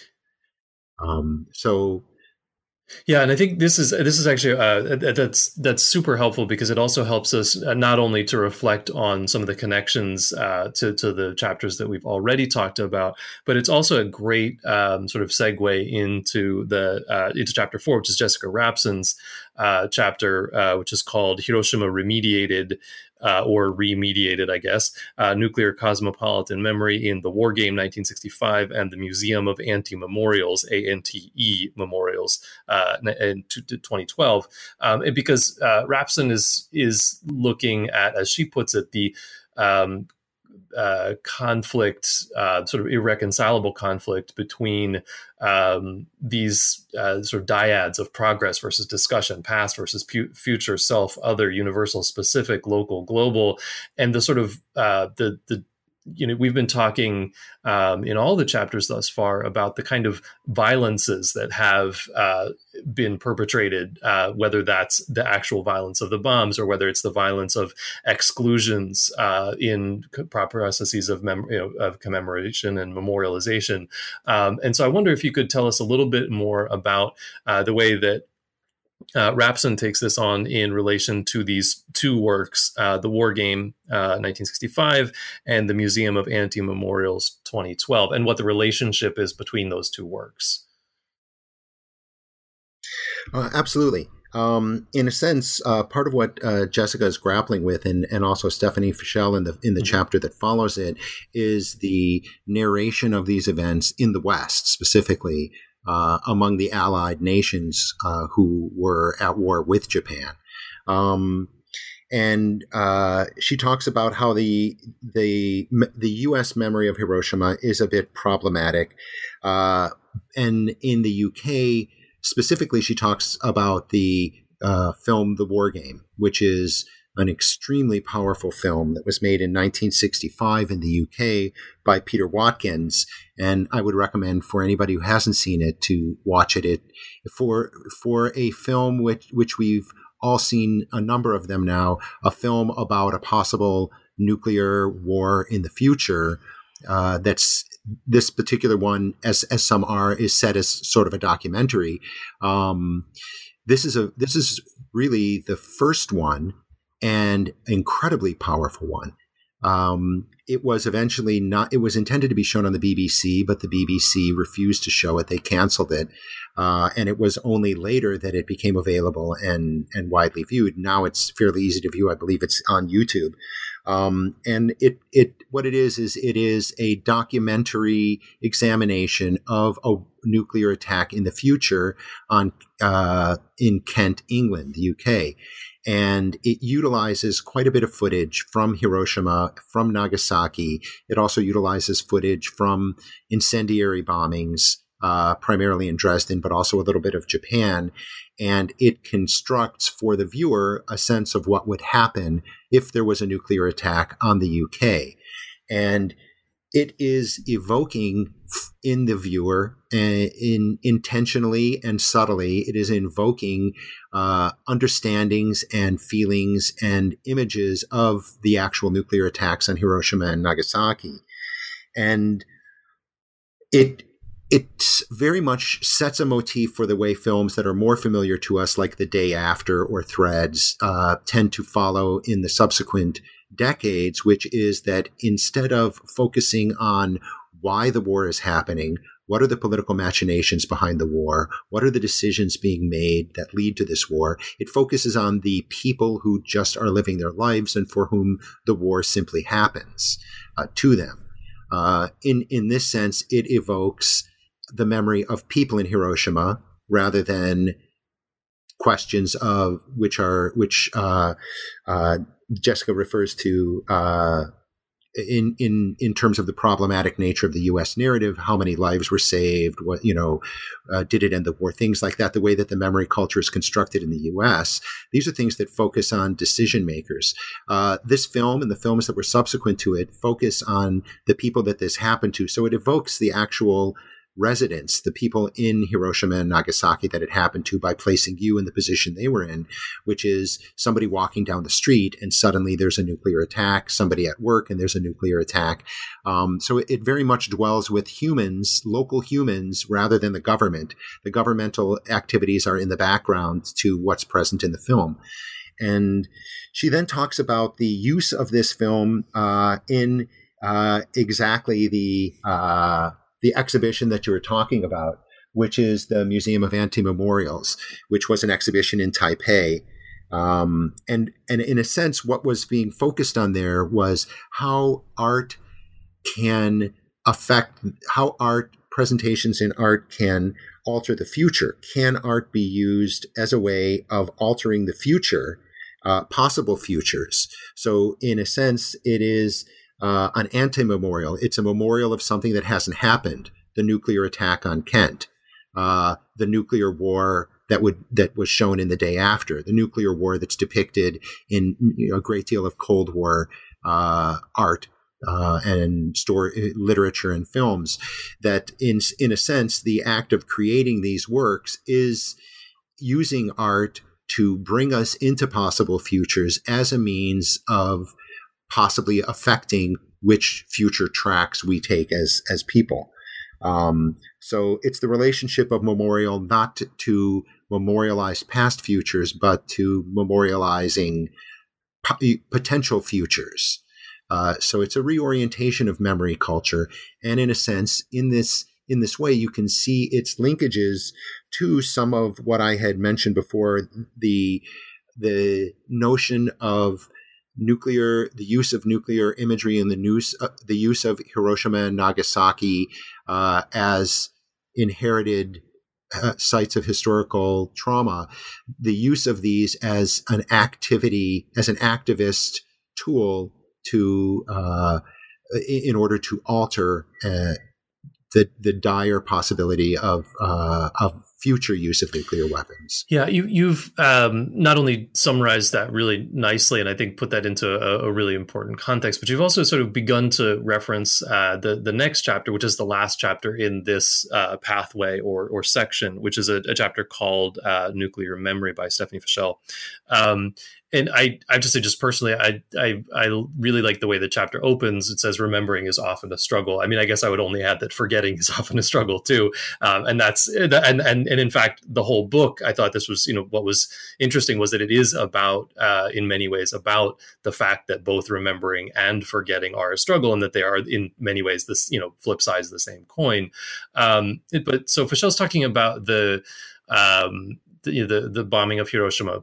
Yeah, and I think this is actually that's super helpful because it also helps us not only to reflect on some of the connections to the chapters that we've already talked about, but it's also a great sort of segue into the into chapter 4, which is Jessica Rapson's chapter, which is called Hiroshima Remediated. Or remediated, I guess, Nuclear Cosmopolitan Memory in The War Game, 1965, and the Museum of Anti-Memorials, ANTE Memorials, in 2012. Because Rapson is looking at, as she puts it, the conflict, sort of irreconcilable conflict between these sort of dyads of progress versus discussion, past versus future, self, other, universal, specific, local, global, and the sort of we've been talking in all the chapters thus far about the kind of violences that have been perpetrated, whether that's the actual violence of the bombs or whether it's the violence of exclusions in processes of commemoration and memorialization. And so I wonder if you could tell us a little bit more about the way that Rapson takes this on in relation to these two works, The War Game, 1965, and The Museum of Anti-Memorials, 2012, and what the relationship is between those two works. Absolutely. In a sense, part of what Jessica is grappling with, and also Stephanie Fischel in the mm-hmm. chapter that follows it, is the narration of these events in the West, specifically, among the Allied nations who were at war with Japan. And she talks about how the U.S. memory of Hiroshima is a bit problematic. And in the U.K., specifically, she talks about the film The War Game, which is an extremely powerful film that was made in 1965 in the UK by Peter Watkins. And I would recommend for anybody who hasn't seen it to watch it. For a film which we've all seen a number of them now, a film about a possible nuclear war in the future, that's this particular one, as some are, is set as sort of a documentary. This is really the first one, and incredibly powerful one. It was eventually not. It was intended to be shown on the BBC, but the BBC refused to show it. They canceled it, and it was only later that it became available and widely viewed. Now it's fairly easy to view. I believe it's on YouTube. And it is a documentary examination of a nuclear attack in the future in Kent, England, the UK. And it utilizes quite a bit of footage from Hiroshima, from Nagasaki. It also utilizes footage from incendiary bombings, primarily in Dresden, but also a little bit of Japan. And it constructs for the viewer a sense of what would happen if there was a nuclear attack on the UK. And it is evoking in the viewer, intentionally and subtly, it is invoking understandings and feelings and images of the actual nuclear attacks on Hiroshima and Nagasaki. And it very much sets a motif for the way films that are more familiar to us, like The Day After or Threads, tend to follow in the subsequent decades, which is that instead of focusing on why the war is happening, what are the political machinations behind the war? What are the decisions being made that lead to this war? It focuses on the people who just are living their lives and for whom the war simply happens to them. In this sense, it evokes the memory of people in Hiroshima rather than questions of which Jessica refers to in terms of the problematic nature of the U.S. narrative, how many lives were saved, what, did it end the war, things like that, the way that the memory culture is constructed in the U.S. These are things that focus on decision makers. This film and the films that were subsequent to it focus on the people that this happened to. So it evokes the actual residents, the people in Hiroshima and Nagasaki that it happened to by placing you in the position they were in, which is somebody walking down the street and suddenly there's a nuclear attack, somebody at work and there's a nuclear attack. So it very much dwells with humans, local humans, rather than the government. The governmental activities are in the background to what's present in the film. And she then talks about the use of this film in the exhibition that you were talking about, which is the Museum of Anti-Memorials, which was an exhibition in Taipei. And in a sense, what was being focused on there was how art can affect, how art presentations in art can alter the future. Can art be used as a way of altering the future, possible futures? So in a sense, it is an anti-memorial. It's a memorial of something that hasn't happened, the nuclear attack on Kent, the nuclear war that was shown in The Day After, the nuclear war that's depicted in a great deal of Cold War art and story, literature and films, that in a sense, the act of creating these works is using art to bring us into possible futures as a means of possibly affecting which future tracks we take as people. So it's the relationship of memorial not to memorialize past futures, but to memorializing potential futures. So it's a reorientation of memory culture. And in a sense, in this way, you can see its linkages to some of what I had mentioned before, the notion of the use of nuclear imagery and the use of Hiroshima and Nagasaki as inherited sites of historical trauma, the use of these as an activity, as an activist tool to in order to alter the dire possibility of future use of nuclear weapons. Yeah, you've not only summarized that really nicely, and I think put that into a really important context, but you've also sort of begun to reference the next chapter, which is the last chapter in this pathway or section, which is a chapter called Nuclear Memory by Stephanie Fischel. And I have to say, just personally, I really like the way the chapter opens. It says, remembering is often a struggle. I mean, I guess I would only add that forgetting is often a struggle too. And in fact, the whole book, I thought this was, what was interesting was that it is about, in many ways, about the fact that both remembering and forgetting are a struggle and that they are in many ways this, flip sides of the same coin. But so Fischel's talking about the bombing of Hiroshima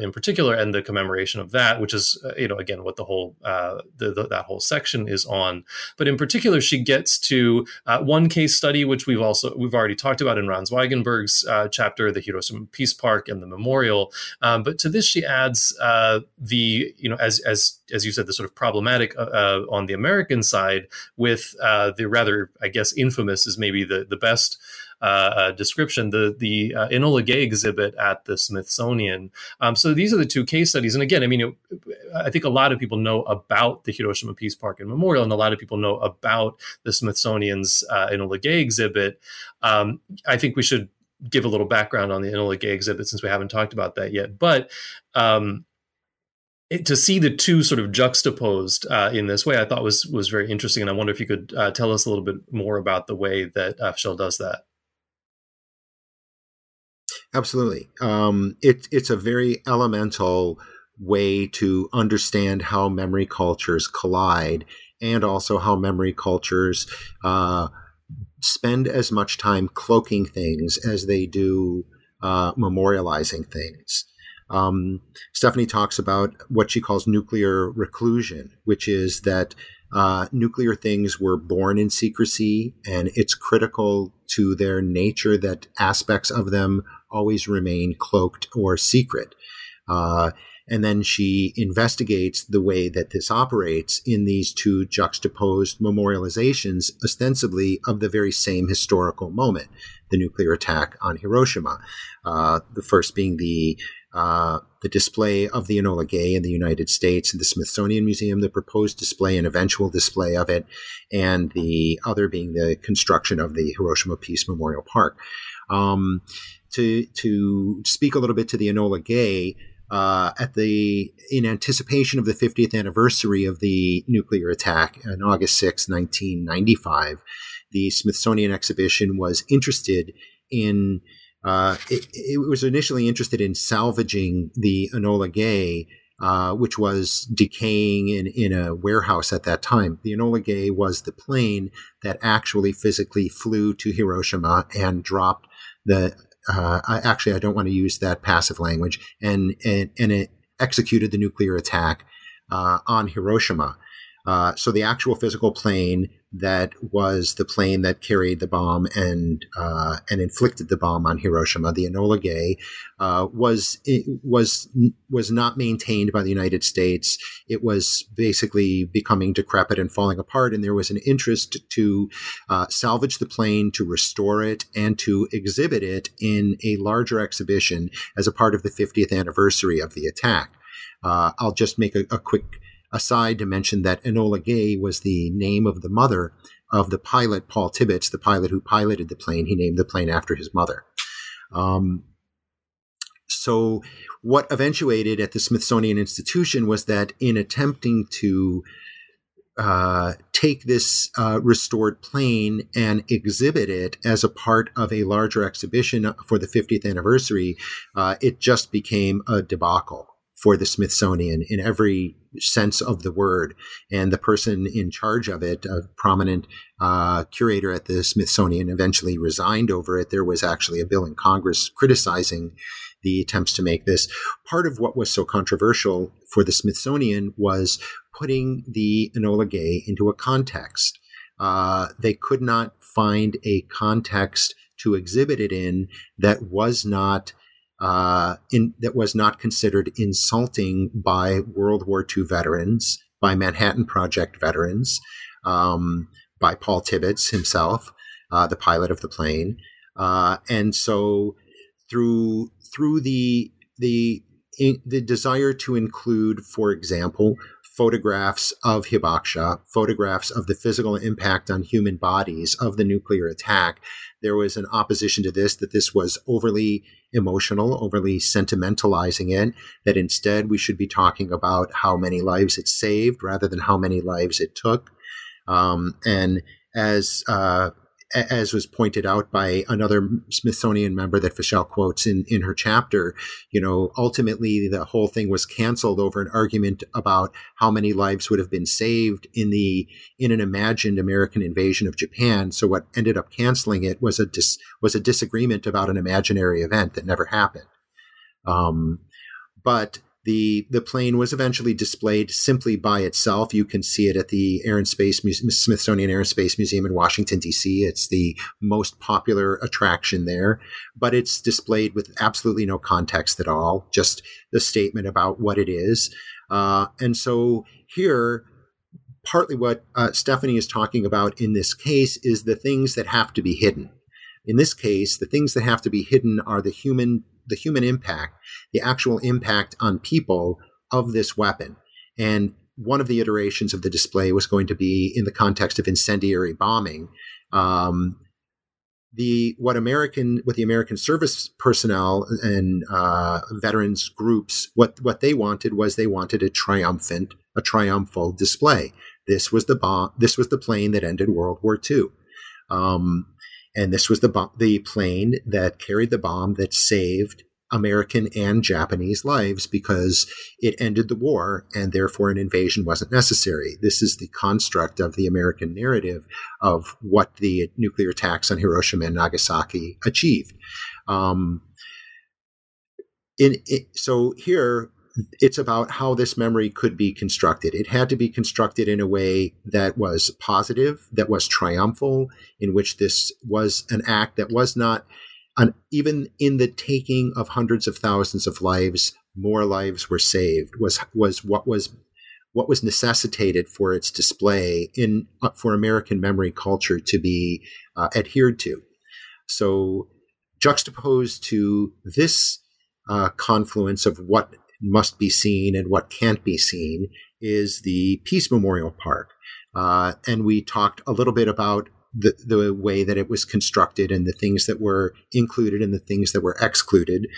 in particular, and the commemoration of that, which is again what the whole that whole section is on. But in particular, she gets to one case study which we've already talked about in Ran Zweigenberg's chapter, the Hiroshima Peace Park and the memorial. But to this, she adds as you said, the sort of problematic on the American side with the rather, I guess, infamous is maybe the best description, the Enola Gay exhibit at the Smithsonian. So these are the two case studies. And again, I think a lot of people know about the Hiroshima Peace Park and Memorial, and a lot of people know about the Smithsonian's Enola Gay exhibit. I think we should give a little background on the Enola Gay exhibit since we haven't talked about that yet. But to see the two sort of juxtaposed in this way, I thought was very interesting. And I wonder if you could tell us a little bit more about the way that Fischel does that. Absolutely. It's a very elemental way to understand how memory cultures collide and also how memory cultures spend as much time cloaking things as they do memorializing things. Stephanie talks about what she calls nuclear reclusion, which is that nuclear things were born in secrecy, and it's critical to their nature that aspects of them always remain cloaked or secret. And then she investigates the way that this operates in these two juxtaposed memorializations, ostensibly of the very same historical moment, the nuclear attack on Hiroshima, the first being the display of the Enola Gay in the United States in the Smithsonian Museum, the proposed display and eventual display of it, and the other being the construction of the Hiroshima Peace Memorial Park. To speak a little bit to the Enola Gay, in anticipation of the 50th anniversary of the nuclear attack on August 6, 1995, the Smithsonian exhibition was interested in... It was initially interested in salvaging the Enola Gay, which was decaying in a warehouse at that time. The Enola Gay was the plane that actually physically flew to Hiroshima and dropped the I don't want to use that passive language, and it executed the nuclear attack on Hiroshima. So the actual physical plane that was the plane that carried the bomb and inflicted the bomb on Hiroshima, the Enola Gay, was not maintained by the United States. It was basically becoming decrepit and falling apart, and there was an interest to salvage the plane, to restore it, and to exhibit it in a larger exhibition as a part of the 50th anniversary of the attack. I'll just make a quick aside to mention that Enola Gay was the name of the mother of the pilot, Paul Tibbetts, the pilot who piloted the plane. He named the plane after his mother. So what eventuated at the Smithsonian Institution was that in attempting to take this restored plane and exhibit it as a part of a larger exhibition for the 50th anniversary, it just became a debacle for the Smithsonian in every sense of the word. And the person in charge of it, a prominent curator at the Smithsonian, eventually resigned over it. There was actually a bill in Congress criticizing the attempts to make this. Part of what was so controversial for the Smithsonian was putting the Enola Gay into a context. They could not find a context to exhibit it in that was not that was not considered insulting by World War II veterans, by Manhattan Project veterans, by Paul Tibbetts himself, the pilot of the plane, and so through the desire to include, for example, photographs of hibakusha, photographs of the physical impact on human bodies of the nuclear attack. There was an opposition to this, that this was overly emotional, overly sentimentalizing it, that instead we should be talking about how many lives it saved rather than how many lives it took. And as was pointed out by another Smithsonian member that Fischel quotes in her chapter, ultimately the whole thing was canceled over an argument about how many lives would have been saved in an imagined American invasion of Japan. So what ended up canceling it was a disagreement about an imaginary event that never happened. But the plane was eventually displayed simply by itself. You can see it at the Smithsonian Air and Space Museum in Washington, D.C. It's the most popular attraction there, but it's displayed with absolutely no context at all, just the statement about what it is. And so here, partly what Stephanie is talking about in this case is the things that have to be hidden. In this case, the things that have to be hidden are the human impact, the actual impact on people of this weapon. And one of the iterations of the display was going to be in the context of incendiary bombing. What the American service personnel and veterans groups, what they wanted was a triumphal display. This was the plane that ended World War II. And this was the plane that carried the bomb that saved American and Japanese lives because it ended the war and therefore an invasion wasn't necessary. This is the construct of the American narrative of what the nuclear attacks on Hiroshima and Nagasaki achieved. So here, it's about how this memory could be constructed. It had to be constructed in a way that was positive, that was triumphal, in which this was an act that was not, even in the taking of hundreds of thousands of lives, more lives were saved, was what was necessitated for its display in for American memory culture to be adhered to. So juxtaposed to this confluence of what must be seen and what can't be seen is the Peace Memorial Park. And we talked a little bit about the way that it was constructed and the things that were included and the things that were excluded.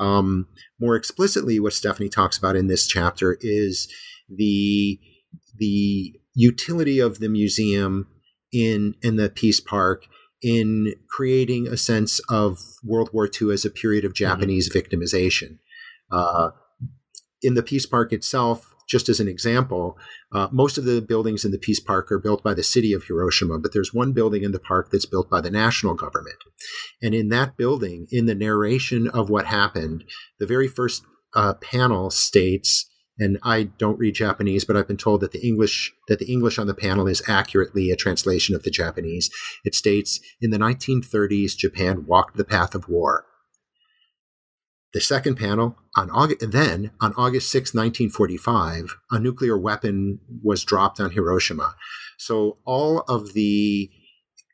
More explicitly, what Stephanie talks about in this chapter is the utility of the museum in the Peace Park in creating a sense of World War II as a period of Japanese victimization. In the Peace Park itself, just as an example, most of the buildings in the Peace Park are built by the city of Hiroshima, but there's one building in the park that's built by the national government. And in that building, in the narration of what happened, the very first panel states, and I don't read Japanese, but I've been told that the English on the panel is accurately a translation of the Japanese. It states, "In the 1930s, Japan walked the path of war." The second panel, on August 6, 1945, a nuclear weapon was dropped on Hiroshima. So all of the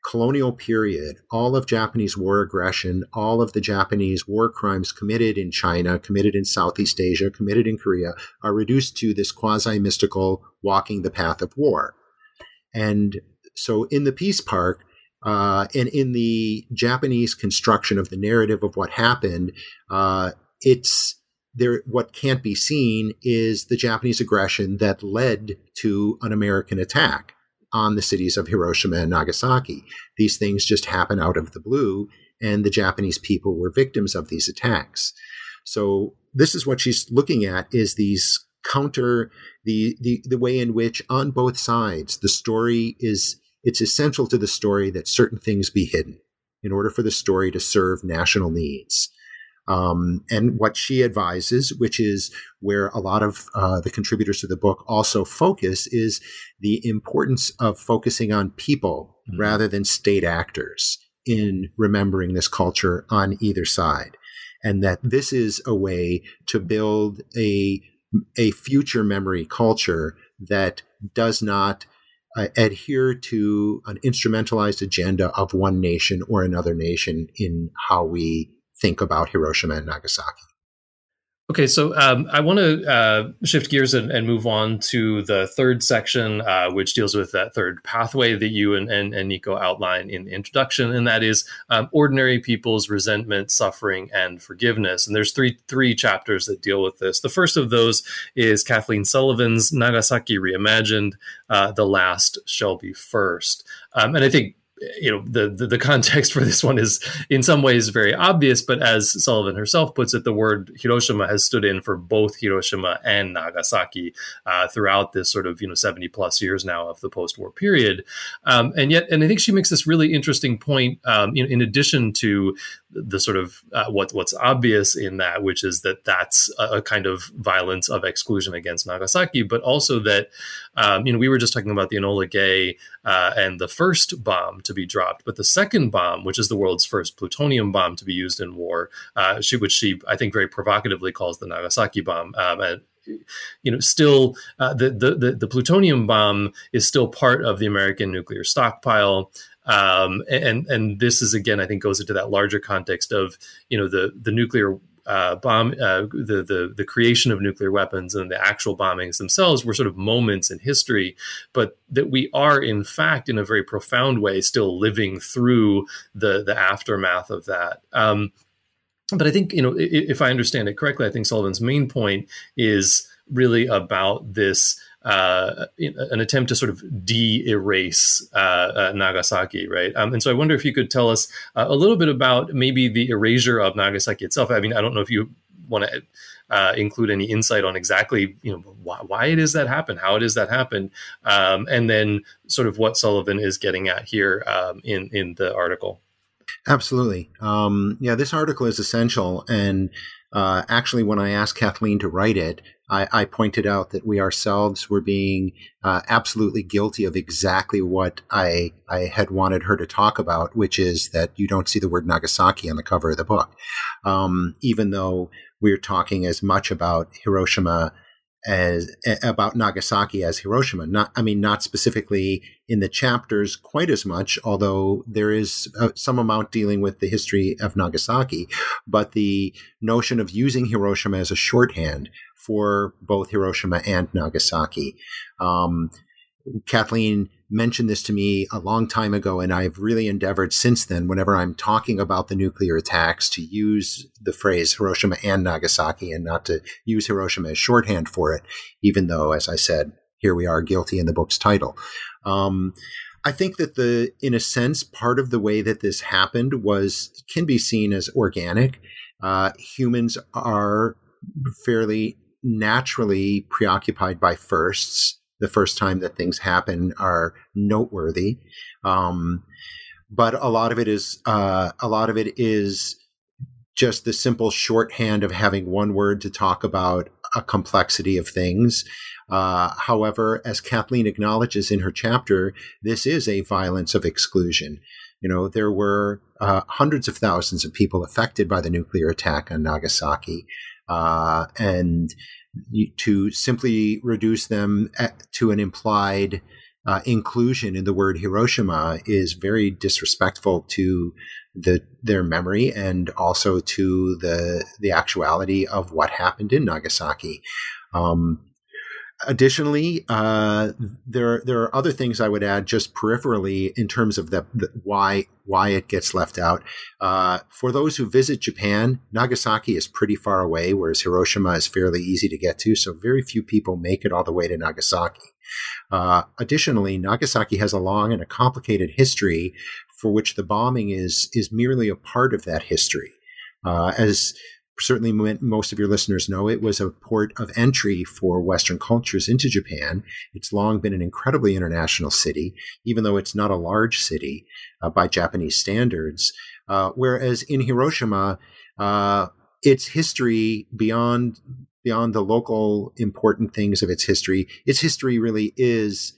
colonial period, all of Japanese war aggression, all of the Japanese war crimes committed in China, committed in Southeast Asia, committed in Korea, are reduced to this quasi-mystical walking the path of war. And so in the Peace Park, and in the Japanese construction of the narrative of what happened, it's there. What can't be seen is the Japanese aggression that led to an American attack on the cities of Hiroshima and Nagasaki. These things just happen out of the blue, and the Japanese people were victims of these attacks. So this is what she's looking at: is these counter the way in which on both sides the story is. It's essential to the story that certain things be hidden in order for the story to serve national needs. And what she advises, which is where a lot of the contributors to the book also focus, is the importance of focusing on people rather than state actors in remembering this culture on either side. And that this is a way to build a future memory culture that does not adhere to an instrumentalized agenda of one nation or another nation in how we think about Hiroshima and Nagasaki. Okay, so I want to shift gears and move on to the third section, which deals with that third pathway that you and Nico outline in the introduction, and that is ordinary people's resentment, suffering, and forgiveness. And there's three chapters that deal with this. The first of those is Kathleen Sullivan's Nagasaki Reimagined, The Last Shall Be First. And I think the context for this one is in some ways very obvious, but as Sullivan herself puts it, the word Hiroshima has stood in for both Hiroshima and Nagasaki throughout this sort of 70 plus years now of the post-war period. And I think she makes this really interesting point in addition to the sort of what's obvious in that, which is that that's a kind of violence of exclusion against Nagasaki, but also that, we were just talking about the Enola Gay and the first bomb to be dropped, but the second bomb, which is the world's first plutonium bomb to be used in war, which she, I think, very provocatively calls the Nagasaki bomb. Still, the plutonium bomb is still part of the American nuclear stockpile. And this is, again, I think goes into that larger context of, the nuclear bomb, the creation of nuclear weapons and the actual bombings themselves were sort of moments in history, but that we are in fact in a very profound way still living through the aftermath of that. But I think, if I understand it correctly, I think Sullivan's main point is really about this, an attempt to sort of de-erase Nagasaki, right? And so I wonder if you could tell us a little bit about maybe the erasure of Nagasaki itself. I mean, I don't know if you want to include any insight on exactly, why it is that happened, how it is that happened, and then sort of what Sullivan is getting at here in the article. Absolutely. This article is essential. And actually, when I asked Kathleen to write it, I pointed out that we ourselves were being absolutely guilty of exactly what I had wanted her to talk about, which is that you don't see the word Nagasaki on the cover of the book, even though we're talking as much about Hiroshima as about Nagasaki as Hiroshima. Not specifically in the chapters quite as much, although there is some amount dealing with the history of Nagasaki, but the notion of using Hiroshima as a shorthand for both Hiroshima and Nagasaki. Kathleen mentioned this to me a long time ago, and I've really endeavored since then, whenever I'm talking about the nuclear attacks, to use the phrase Hiroshima and Nagasaki and not to use Hiroshima as shorthand for it, even though, as I said, here we are guilty in the book's title. I think that in a sense, part of the way that this happened can be seen as organic. Humans are fairly naturally preoccupied by firsts. The first time that things happen are noteworthy. But a lot of it is just the simple shorthand of having one word to talk about a complexity of things. However, as Kathleen acknowledges in her chapter, this is a violence of exclusion. There were hundreds of thousands of people affected by the nuclear attack on Nagasaki. And to simply reduce them to an implied inclusion in the word Hiroshima is very disrespectful to their memory and also to the actuality of what happened in Nagasaki. Additionally, there are other things I would add just peripherally in terms of the why it gets left out. For those who visit Japan, Nagasaki is pretty far away, whereas Hiroshima is fairly easy to get to, so very few people make it all the way to Nagasaki. Additionally, Nagasaki has a long and a complicated history for which the bombing is merely a part of that history. As certainly most of your listeners know, it was a port of entry for Western cultures into Japan. It's long been an incredibly international city, even though it's not a large city by Japanese standards. Whereas in Hiroshima, its history beyond the local important things of its history really is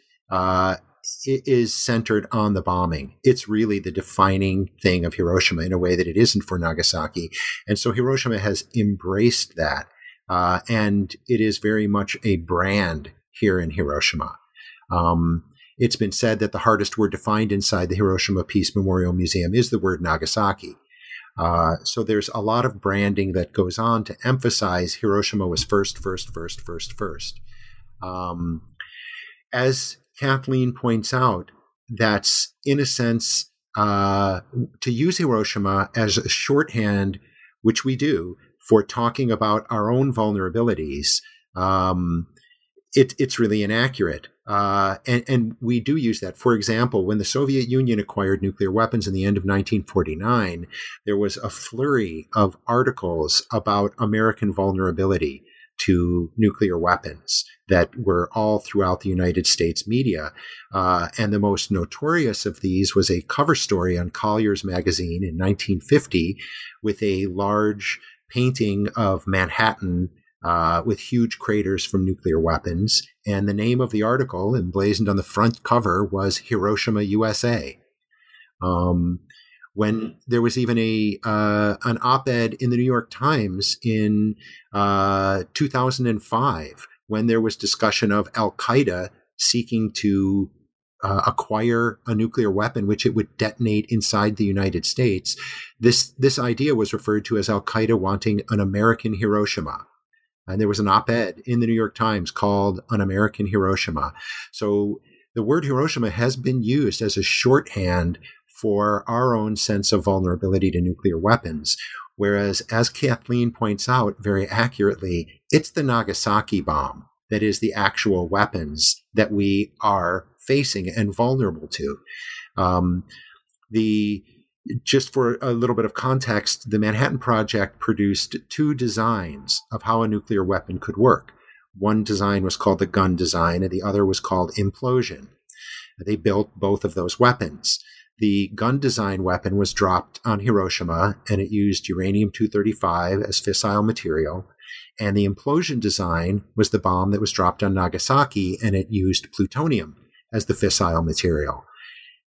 centered on the bombing. It's really the defining thing of Hiroshima in a way that it isn't for Nagasaki. And so Hiroshima has embraced that. And it is very much a brand here in Hiroshima. It's been said that the hardest word to find inside the Hiroshima Peace Memorial Museum is the word Nagasaki. So there's a lot of branding that goes on to emphasize Hiroshima was first. As Kathleen points out, that's in a sense to use Hiroshima as a shorthand, which we do for talking about our own vulnerabilities. It's really inaccurate. And we do use that. For example, when the Soviet Union acquired nuclear weapons in the end of 1949, there was a flurry of articles about American vulnerability to nuclear weapons that were all throughout the United States media. And the most notorious of these was a cover story on Collier's magazine in 1950 with a large painting of Manhattan with huge craters from nuclear weapons. And the name of the article emblazoned on the front cover was Hiroshima, USA. When there was even an op-ed in the New York Times in 2005, when there was discussion of Al-Qaeda seeking to acquire a nuclear weapon, which it would detonate inside the United States, this idea was referred to as Al-Qaeda wanting an American Hiroshima. And there was an op-ed in the New York Times called An American Hiroshima. So the word Hiroshima has been used as a shorthand for our own sense of vulnerability to nuclear weapons. Whereas, as Kathleen points out very accurately, it's the Nagasaki bomb that is the actual weapons that we are facing and vulnerable to. The Just for a little bit of context, the Manhattan Project produced two designs of how a nuclear weapon could work. One design was called the gun design, and the other was called implosion. They built both of those weapons. The gun design weapon was dropped on Hiroshima, and it used uranium-235 as fissile material. And the implosion design was the bomb that was dropped on Nagasaki, and it used plutonium as the fissile material.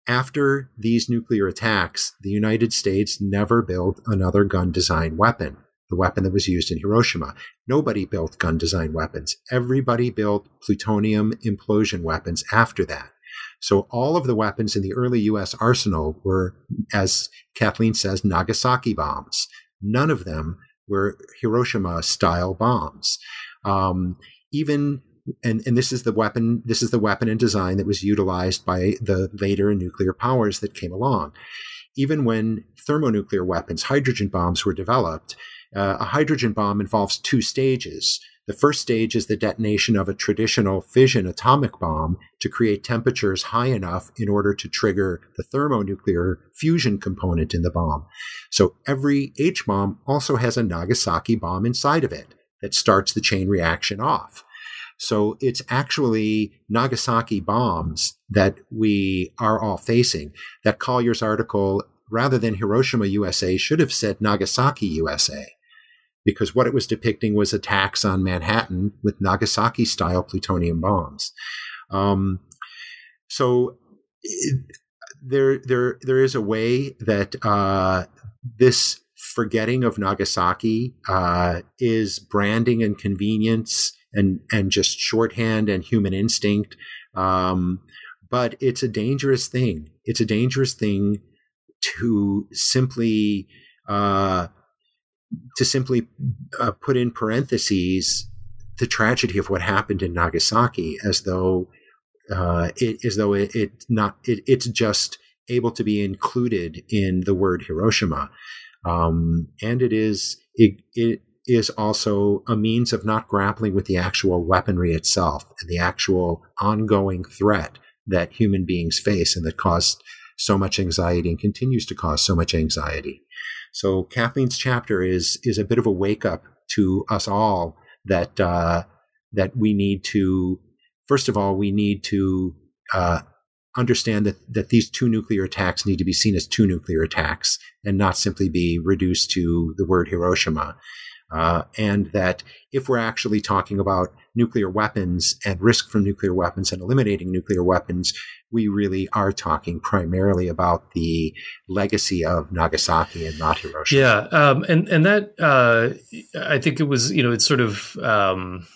After these nuclear attacks, the United States never built another gun design weapon, the weapon that was used in Hiroshima. Nobody built gun design weapons. Everybody built plutonium implosion weapons after that. So all of the weapons in the early U.S. arsenal were, as Kathleen says, Nagasaki bombs. None of them were Hiroshima-style bombs. This is the weapon and design that was utilized by the later nuclear powers that came along. Even when thermonuclear weapons, hydrogen bombs, were developed, a hydrogen bomb involves two stages. The first stage is the detonation of a traditional fission atomic bomb to create temperatures high enough in order to trigger the thermonuclear fusion component in the bomb. So every H-bomb also has a Nagasaki bomb inside of it that starts the chain reaction off. So it's actually Nagasaki bombs that we are all facing. That Collier's article, rather than Hiroshima USA, should have said Nagasaki USA, because what it was depicting was attacks on Manhattan with Nagasaki-style plutonium bombs. So there is a way that this forgetting of Nagasaki is branding and convenience and just shorthand and human instinct. But it's a dangerous thing. It's a dangerous thing to simply... put in parentheses the tragedy of what happened in Nagasaki, as though it's just able to be included in the word Hiroshima, and it is also a means of not grappling with the actual weaponry itself and the actual ongoing threat that human beings face and that caused so much anxiety and continues to cause so much anxiety. So Kathleen's chapter is a bit of a wake up to us all that that we need to, first of all, understand that these two nuclear attacks need to be seen as two nuclear attacks and not simply be reduced to the word Hiroshima. And that if we're actually talking about nuclear weapons and risk from nuclear weapons and eliminating nuclear weapons, we really are talking primarily about the legacy of Nagasaki and not Hiroshima. Yeah. I think it was, it sort of,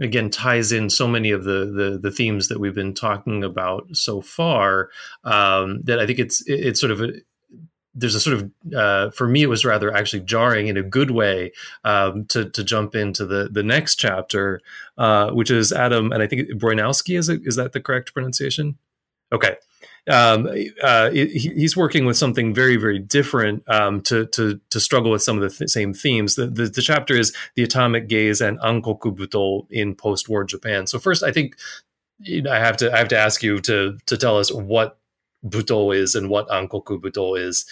again, ties in so many of the themes that we've been talking about so far, that I think it's sort of for me, it was rather actually jarring in a good way to jump into the next chapter, which is Adam, and I think Broinowski, is that the correct pronunciation? Okay. He's working with something very, very different to struggle with some of the same themes. The chapter is The Atomic Gaze and Ankoku Buto in Post-War Japan. So first, I think I have to ask you to tell us what Buto is and what Ankoku Buto is.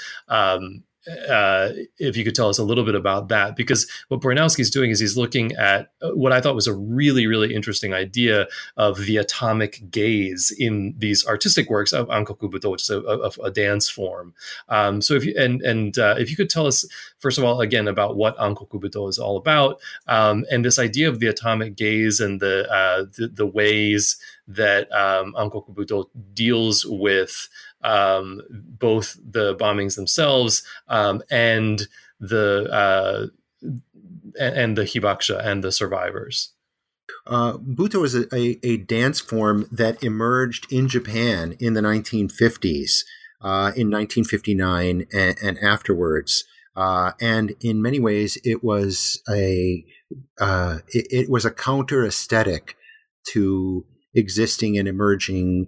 If you could tell us a little bit about that, because what Broinowski's doing is he's looking at what I thought was a really, really interesting idea of the atomic gaze in these artistic works of Ankoku Buto, which is a dance form. If you could tell us, first of all, again, about what Ankoku Buto is all about, and this idea of the atomic gaze and the ways that Ankoku Buto deals with both the bombings themselves and the hibakusha and the survivors. Buto is a dance form that emerged in Japan in the 1950s, in 1959 and afterwards. And in many ways, it was a counter aesthetic to existing and emerging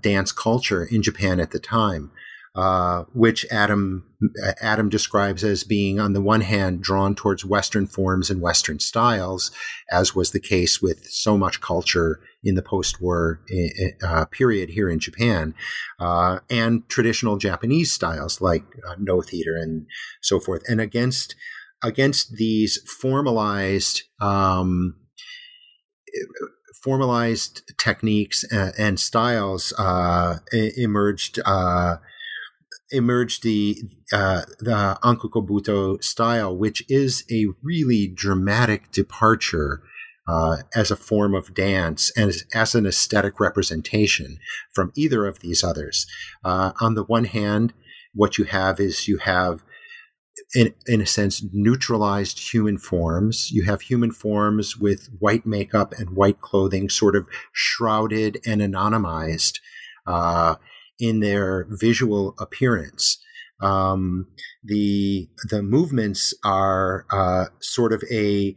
dance culture in Japan at the time. which Adam describes as being, on the one hand, drawn towards Western forms and Western styles, as was the case with so much culture in the post-war period here in Japan, and traditional Japanese styles like no theater and so forth. And against these formalized techniques and styles emerged the Ankoku Buto style, which is a really dramatic departure as a form of dance and as an aesthetic representation from either of these others. On the one hand, what you have is in a sense, neutralized human forms. You have human forms with white makeup and white clothing sort of shrouded and anonymized in their visual appearance. The movements are sort of a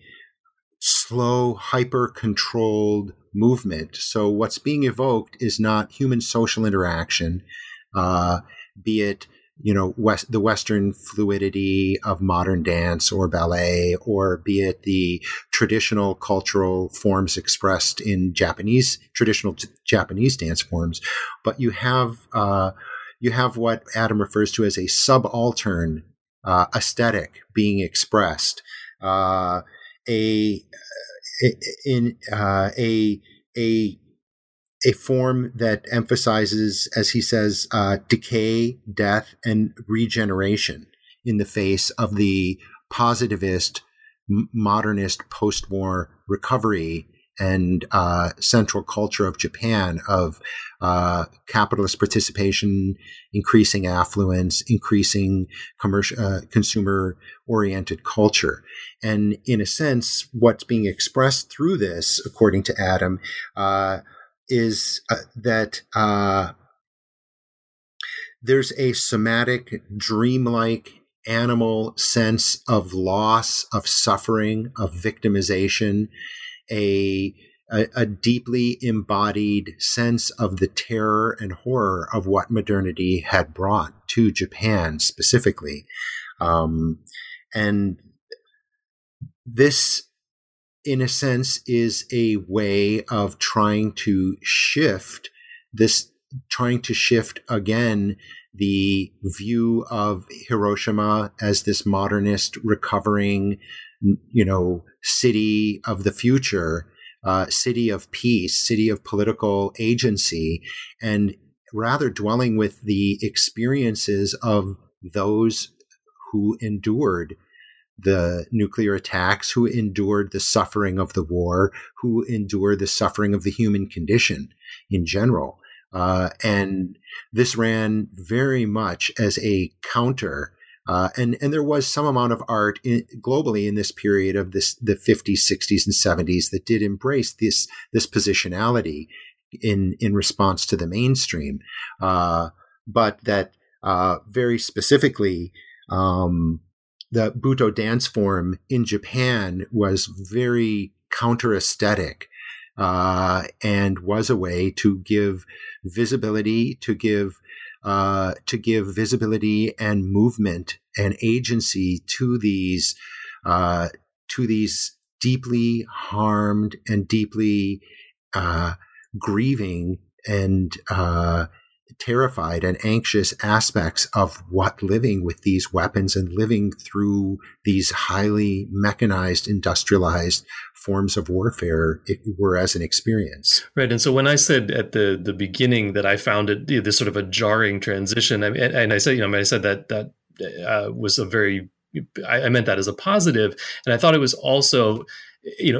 slow, hyper-controlled movement. So what's being evoked is not human social interaction, be it the Western fluidity of modern dance or ballet, or be it the traditional cultural forms expressed in traditional Japanese dance forms, but you have what Adam refers to as a subaltern aesthetic being expressed, a form that emphasizes, as he says, decay, death, and regeneration in the face of the positivist, modernist post-war recovery and central culture of Japan of capitalist participation, increasing affluence, increasing consumer-oriented culture. And in a sense, what's being expressed through this, according to Adam, is that there's a somatic, dreamlike, animal sense of loss, of suffering, of victimization, a deeply embodied sense of the terror and horror of what modernity had brought to Japan specifically. And this, in a sense, is a way of trying to shift again the view of Hiroshima as this modernist recovering, city of the future, city of peace, city of political agency, and rather dwelling with the experiences of those who endured the nuclear attacks, who endured the suffering of the war, who endured the suffering of the human condition in general. And this ran very much as a counter. And there was some amount of art globally in this period of the 50s, 60s, and 70s that did embrace this positionality in response to the mainstream. But that very specifically, the Buto dance form in Japan was very counter-aesthetic and was a way to give visibility, to give visibility and movement and agency to these deeply harmed and deeply grieving and terrified and anxious aspects of what living with these weapons and living through these highly mechanized, industrialized forms of warfare were as an experience. Right. And so when I said at the beginning that I found it this sort of a jarring transition, and I said, I said that was a very, I meant that as a positive. And I thought it was also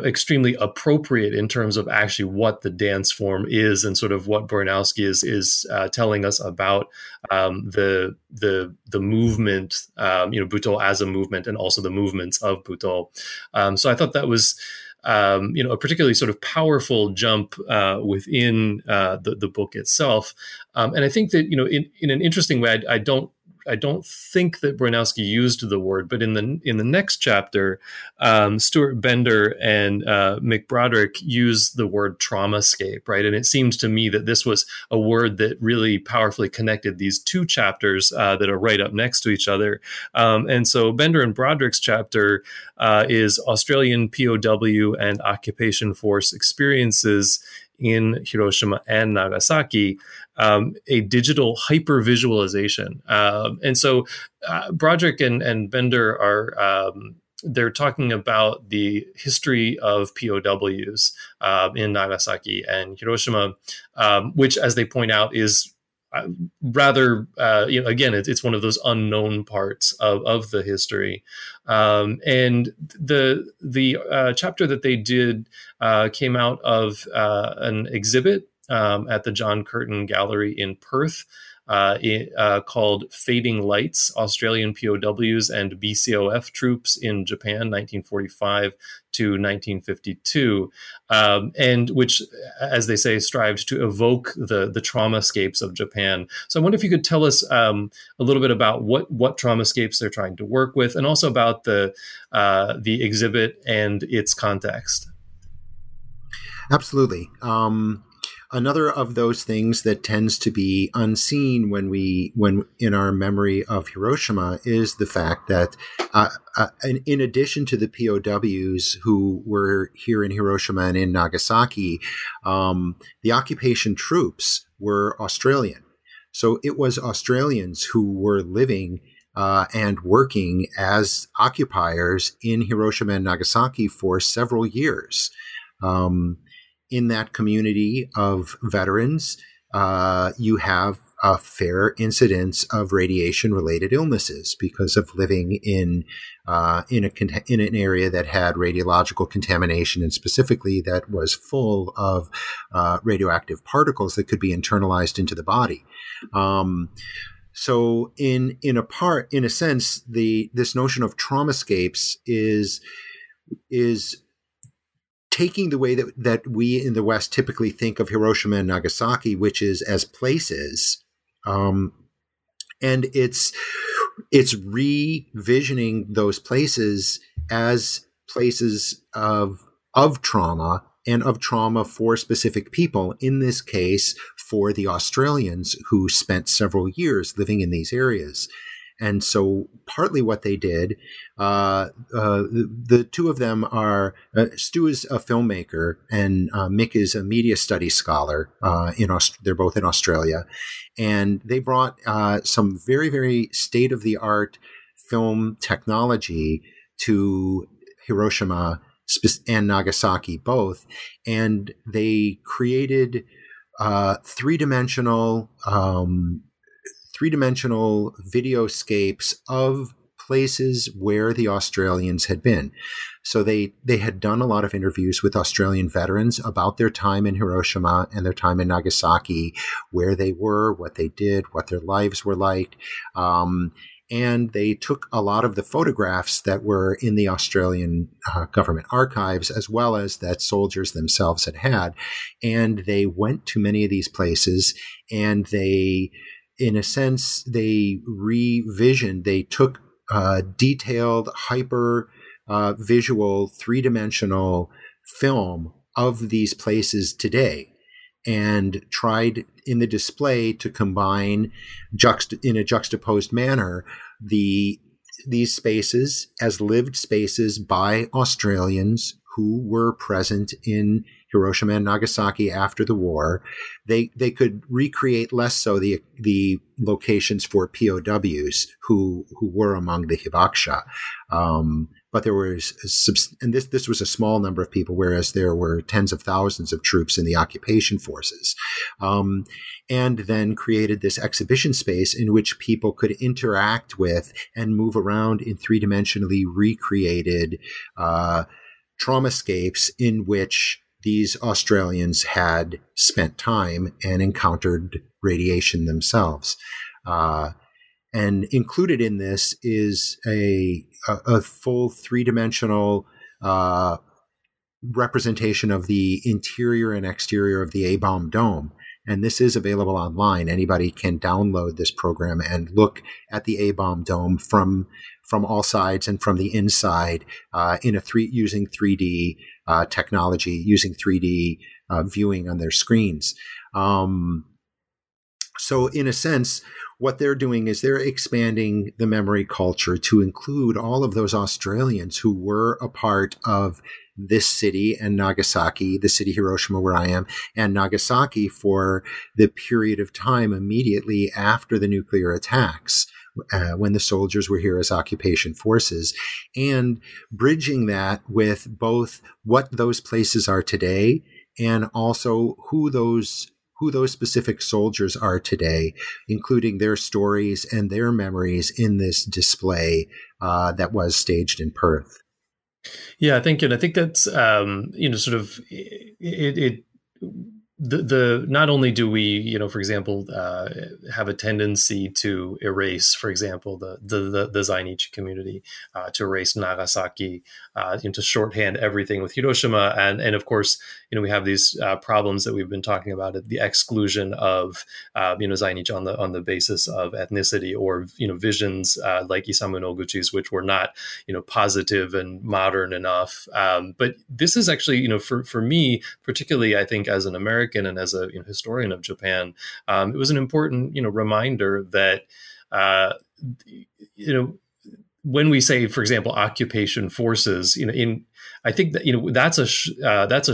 extremely appropriate in terms of actually what the dance form is and sort of what Bornowski is telling us about the movement, Buto as a movement, and also the movements of Buto. So I thought that was a particularly sort of powerful jump within the book itself, and I think that in an interesting way, I don't I don't think that Bronowski used the word, but in the next chapter, Stuart Bender and Mick Broderick use the word traumascape, right? And it seems to me that this was a word that really powerfully connected these two chapters that are right up next to each other. And so Bender and Broderick's chapter is Australian POW and Occupation Force Experiences in Hiroshima and Nagasaki, a digital hypervisualization. And so Broderick and Bender are, they're talking about the history of POWs in Nagasaki and Hiroshima, which, as they point out, is rather, you know, again, it's one of those unknown parts of the history. And the chapter that they did came out of an exhibit at the John Curtin Gallery in Perth called Fading Lights, Australian POWs and BCOF Troops in Japan, 1945 to 1952, and which, as they say, strived to evoke the traumascapes of Japan. So I wonder if you could tell us a little bit about what traumascapes they're trying to work with, and also about the exhibit and its context. Absolutely. Another of those things that tends to be unseen when in our memory of Hiroshima is the fact that in addition to the POWs who were here in Hiroshima and in Nagasaki, the occupation troops were Australian. So it was Australians who were living and working as occupiers in Hiroshima and Nagasaki for several years. In that community of veterans, you have a fair incidence of radiation-related illnesses because of living in an area that had radiological contamination, and specifically that was full of radioactive particles that could be internalized into the body. So, in a sense, this notion of traumascapes is taking the way that we in the West typically think of Hiroshima and Nagasaki, which is as places, and it's revisioning those places as places of trauma, and of trauma for specific people. In this case, for the Australians who spent several years living in these areas. And so partly what they did, the two of them are, Stu is a filmmaker and Mick is a media studies scholar. They're both in Australia. And they brought some very, very state-of-the-art film technology to Hiroshima and Nagasaki both. And they created three-dimensional videoscapes of places where the Australians had been. So they had done a lot of interviews with Australian veterans about their time in Hiroshima and their time in Nagasaki, where they were, what they did, what their lives were like. And they took a lot of the photographs that were in the Australian government archives, as well as that soldiers themselves had. And they went to many of these places, and they revisioned. They took detailed, hyper-visual, three-dimensional film of these places today, and tried in the display to combine in a juxtaposed manner these spaces as lived spaces by Australians who were present in Hiroshima and Nagasaki after the war. They could recreate less so the locations for POWs who were among the hibakusha, but there was this was a small number of people, whereas there were tens of thousands of troops in the occupation forces, and then created this exhibition space in which people could interact with and move around in three-dimensionally recreated traumascapes in which these Australians had spent time and encountered radiation themselves. And included in this is a full three-dimensional representation of the interior and exterior of the A-bomb dome And this is available online. Anybody can download this program and look at the A-bomb dome from all sides and from the inside using 3D technology, using 3D viewing on their screens. So in a sense, what they're doing is they're expanding the memory culture to include all of those Australians who were a part of this city and Nagasaki, the city Hiroshima where I am, and Nagasaki for the period of time immediately after the nuclear attacks, when the soldiers were here as occupation forces, and bridging that with both what those places are today and also who those specific soldiers are today, including their stories and their memories in this display that was staged in Perth. Yeah, I think that's not only do we, for example, have a tendency to erase, for example, the Zainichi community, to erase Nagasaki, to shorthand everything with Hiroshima. And of course, we have these problems that we've been talking about, the exclusion of, Zainichi on the basis of ethnicity or, visions like Isamu Noguchi's, which were not, positive and modern enough. But this is actually, for me, particularly, I think as an American, and as a historian of Japan, it was an important, reminder that, when we say, for example, occupation forces, I think that, that's a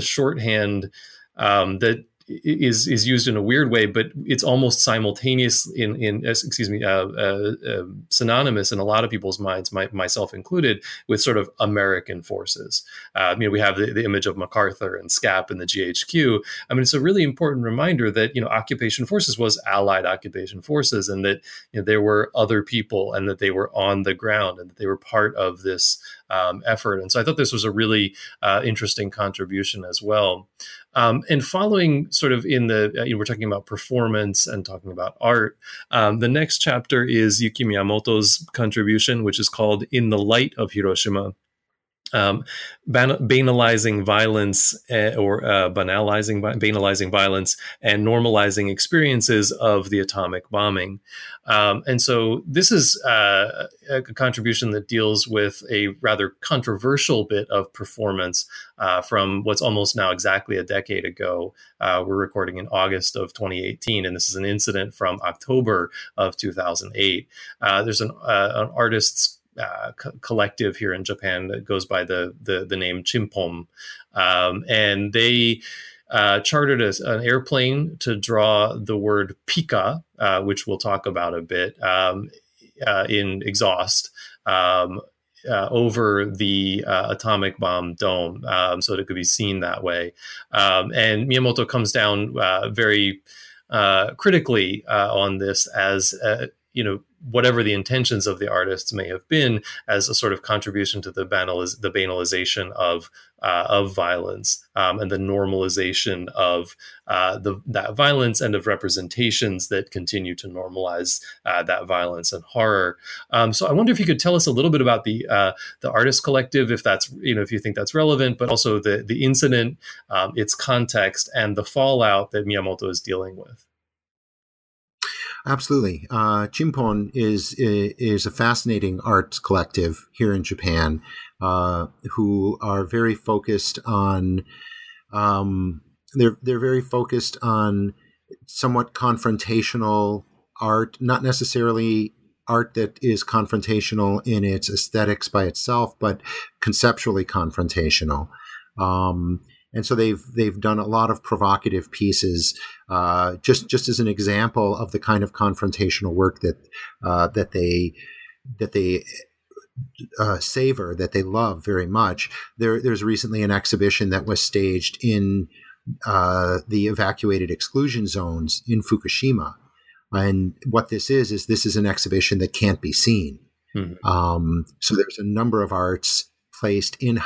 shorthand that is used in a weird way, but it's almost simultaneous synonymous in a lot of people's minds, myself included, with sort of American forces. We have the image of MacArthur and SCAP and the GHQ. I mean, it's a really important reminder that, occupation forces was Allied occupation forces, and that, there were other people and that they were on the ground and that they were part of this effort. And so I thought this was a really interesting contribution as well. And following sort of in the, we're talking about performance and talking about art. The next chapter is Yuki Miyamoto's contribution, which is called In the Light of Hiroshima. Banalizing violence banalizing violence and normalizing experiences of the atomic bombing. And so this is a contribution that deals with a rather controversial bit of performance from what's almost now exactly a decade ago. We're recording in August of 2018, and this is an incident from October of 2008. There's an artist's collective here in Japan that goes by the name Chim↑Pom, and they chartered an airplane to draw the word pika, which we'll talk about a bit, in exhaust, over the atomic bomb dome, so that it could be seen that way. And Miyamoto comes down very critically on this as whatever the intentions of the artists may have been, as a sort of contribution to the banalization of violence and the normalization of that violence and of representations that continue to normalize that violence and horror. So I wonder if you could tell us a little bit about the artist collective, if that's if you think that's relevant, but also the incident, its context, and the fallout that Miyamoto is dealing with. Absolutely. Chim↑Pom is a fascinating arts collective here in Japan who are very focused on they're very focused on somewhat confrontational art, not necessarily art that is confrontational in its aesthetics by itself, but conceptually confrontational. And so they've done a lot of provocative pieces, just as an example of the kind of confrontational work that they savor, that they love very much. There's recently an exhibition that was staged in the evacuated exclusion zones in Fukushima, and what this is an exhibition that can't be seen. Mm-hmm. So there's a number of arts placed in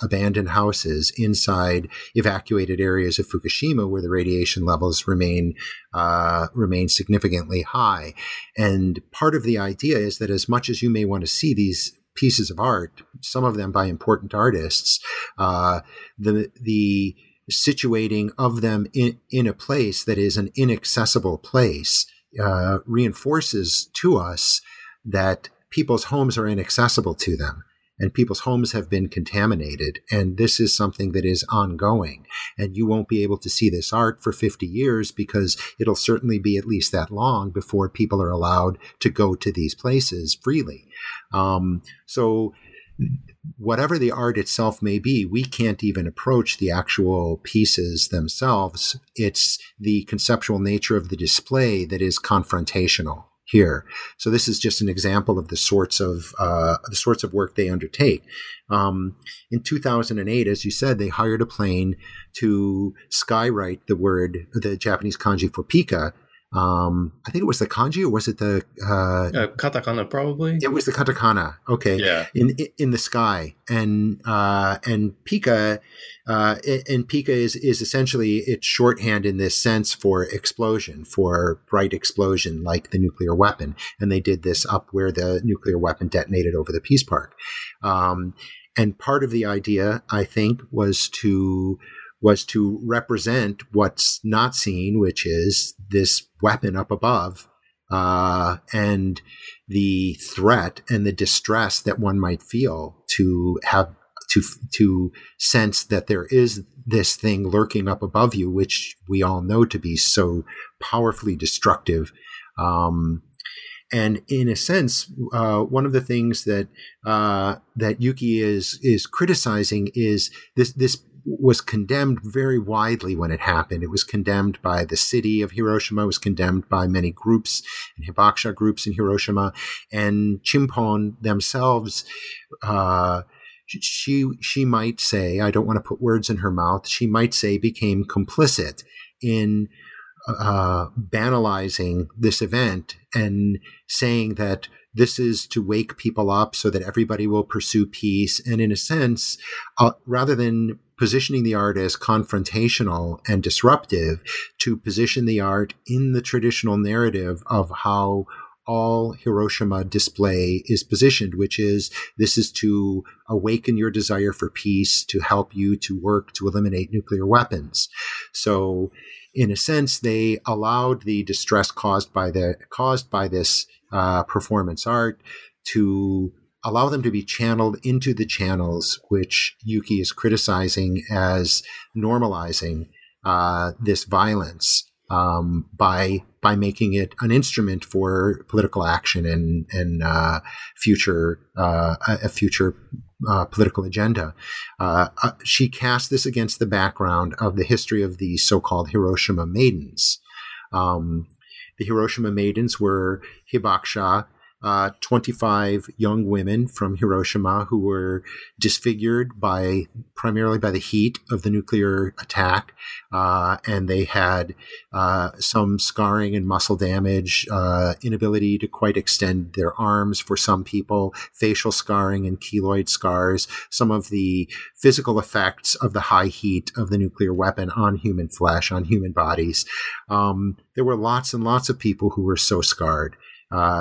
abandoned houses inside evacuated areas of Fukushima, where the radiation levels remain significantly high. And part of the idea is that as much as you may want to see these pieces of art, some of them by important artists, the situating of them in a place that is an inaccessible place reinforces to us that people's homes are inaccessible to them and people's homes have been contaminated. And this is something that is ongoing. And you won't be able to see this art for 50 years because it'll certainly be at least that long before people are allowed to go to these places freely. So whatever the art itself may be, we can't even approach the actual pieces themselves. It's the conceptual nature of the display that is confrontational here. So this is just an example of the sorts of work they undertake. In 2008, as you said, they hired a plane to skywrite the Japanese kanji for Pika. I think it was the kanji, or was it the katakana? Probably it was the katakana. Okay, yeah. In the sky, and Pika is essentially, it's shorthand in this sense for explosion, for bright explosion, like the nuclear weapon. And they did this up where the nuclear weapon detonated over the Peace Park. And part of the idea, I think, was to represent what's not seen, which is this weapon up above, and the threat and the distress that one might feel to sense that there is this thing lurking up above you, which we all know to be so powerfully destructive. And in a sense, one of the things that Yuki is criticizing is this was condemned very widely when it happened. It was condemned by the city of Hiroshima. It was condemned by many groups and hibakusha groups in Hiroshima. And Chim↑Pom themselves, she might say, I don't want to put words in her mouth, she might say became complicit in banalizing this event and saying that this is to wake people up so that everybody will pursue peace. And in a sense, rather than positioning the art as confrontational and disruptive, to position the art in the traditional narrative of how all Hiroshima display is positioned, which is this is to awaken your desire for peace, to help you to work to eliminate nuclear weapons. So in a sense, they allowed the distress caused by this performance art to allow them to be channeled into the channels which Yuki is criticizing as normalizing this violence by making it an instrument for political action and a future political agenda. She cast this against the background of the history of the so-called Hiroshima Maidens. The Hiroshima Maidens were hibakusha, 25 young women from Hiroshima who were disfigured primarily by the heat of the nuclear attack. And they had some scarring and muscle damage, inability to quite extend their arms for some people, facial scarring and keloid scars, some of the physical effects of the high heat of the nuclear weapon on human flesh, on human bodies. There were lots and lots of people who were so scarred.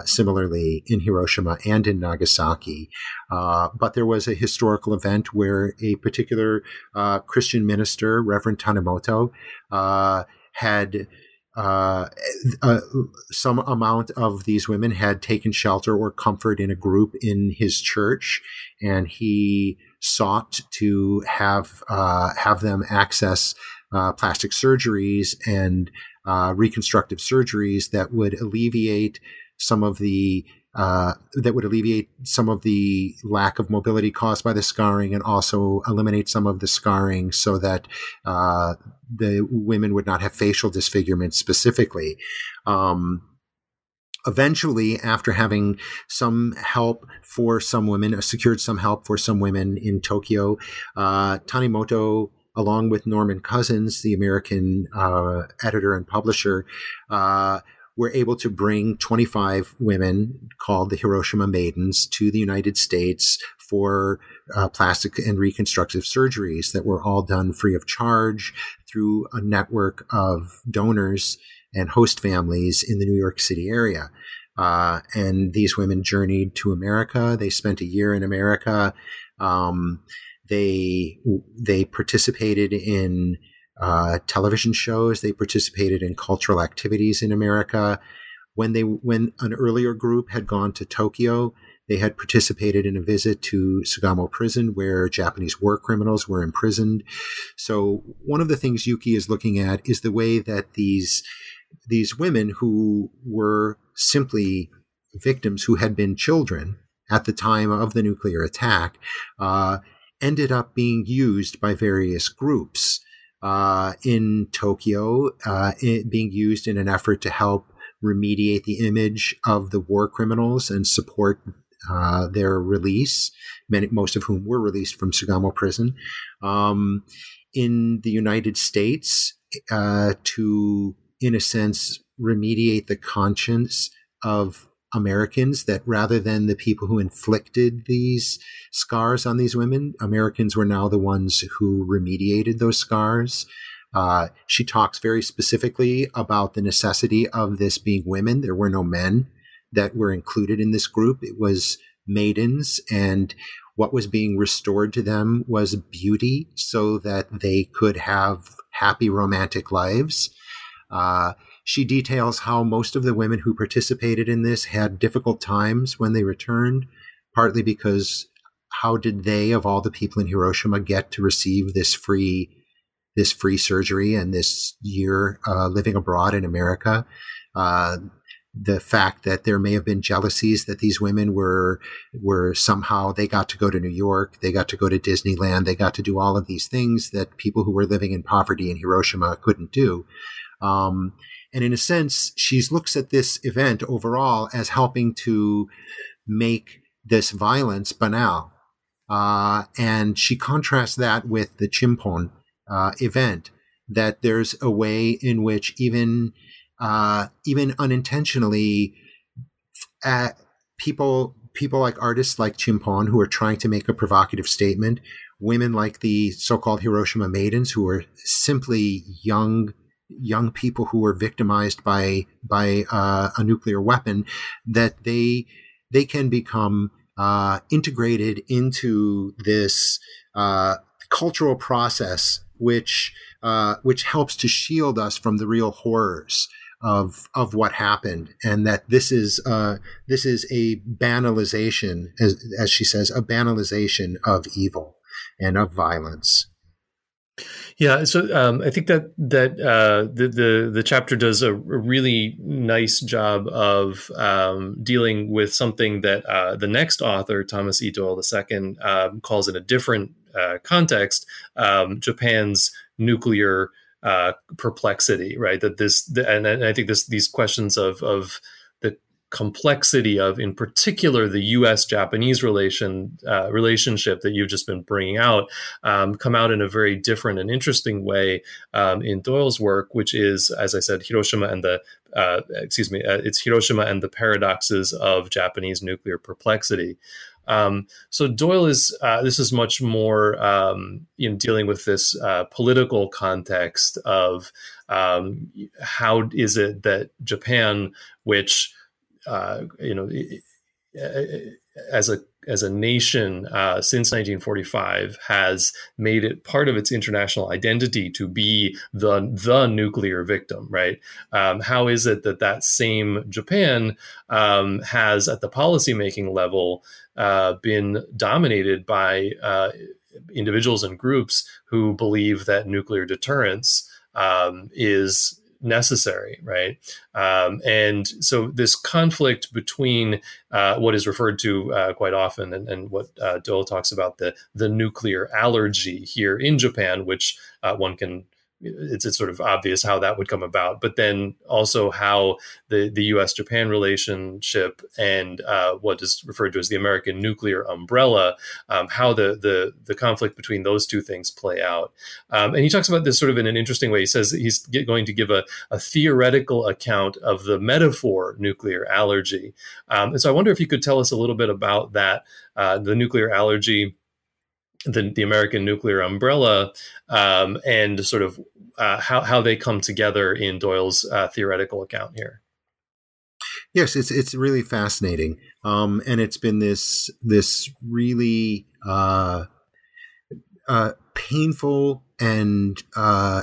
Similarly in Hiroshima and in Nagasaki. But there was a historical event where a particular Christian minister, Reverend Tanimoto, had some amount of these women had taken shelter or comfort in a group in his church, and he sought to have them access plastic surgeries and reconstructive surgeries that would alleviate some of the lack of mobility caused by the scarring, and also eliminate some of the scarring so that the women would not have facial disfigurement specifically. Eventually, after having secured some help for some women in Tokyo, Tanimoto, along with Norman Cousins, the American editor and publisher, were able to bring 25 women called the Hiroshima Maidens to the United States for plastic and reconstructive surgeries that were all done free of charge through a network of donors and host families in the New York City area. And these women journeyed to America. They spent a year in America. They participated in television shows. They participated in cultural activities in America. When an earlier group had gone to Tokyo, they had participated in a visit to Sugamo Prison, where Japanese war criminals were imprisoned. So one of the things Yuki is looking at is the way that these women who were simply victims, who had been children at the time of the nuclear attack, ended up being used by various groups in Tokyo, being used in an effort to help remediate the image of the war criminals and support their release, most of whom were released from Sugamo Prison. In the United States, to, in a sense, remediate the conscience of Americans, that rather than the people who inflicted these scars on these women, Americans were now the ones who remediated those scars. She talks very specifically about the necessity of this being women. There were no men that were included in this group. It was maidens, and what was being restored to them was beauty so that they could have happy romantic lives. She details how most of the women who participated in this had difficult times when they returned, partly because how did they, of all the people in Hiroshima, get to receive this free surgery and this year living abroad in America? The fact that there may have been jealousies that these women were somehow, they got to go to New York, they got to go to Disneyland, they got to do all of these things that people who were living in poverty in Hiroshima couldn't do. And in a sense, she looks at this event overall as helping to make this violence banal. And she contrasts that with the Chim↑Pom event, that there's a way in which even unintentionally, people like artists like Chim↑Pom, who are trying to make a provocative statement, women like the so-called Hiroshima Maidens, who are simply young people who were victimized by a nuclear weapon, that they can become integrated into this cultural process, which helps to shield us from the real horrors of what happened, and that this is a banalization, as she says, a banalization of evil and of violence. Yeah, so I think that the chapter does a really nice job of dealing with something that the next author, Thomas E. Doyle II, calls in a different context, Japan's nuclear perplexity. Right, that and I think these questions of the complexity of, in particular, the U.S.-Japanese relationship that you've just been bringing out, come out in a very different and interesting way in Doyle's work, which is, as I said, it's Hiroshima and the Paradoxes of Japanese Nuclear Perplexity. So Doyle is, this is much more dealing with this political context of how is it that Japan, which as a nation since 1945 has made it part of its international identity to be the nuclear victim, right? How is it that same Japan has, at the policymaking level, been dominated by individuals and groups who believe that nuclear deterrence is necessary, right? And so this conflict between what is referred to quite often and what Doyle talks about, the nuclear allergy here in Japan, which one can, it's sort of obvious how that would come about, but then also how the U.S.-Japan relationship and what is referred to as the American nuclear umbrella, how the conflict between those two things play out. And he talks about this sort of in an interesting way. He says that he's going to give a theoretical account of the metaphor nuclear allergy. And so I wonder if you could tell us a little bit about that, the nuclear allergy, the American nuclear umbrella, and sort of how they come together in Doyle's theoretical account here. Yes, it's really fascinating, and it's been this really painful and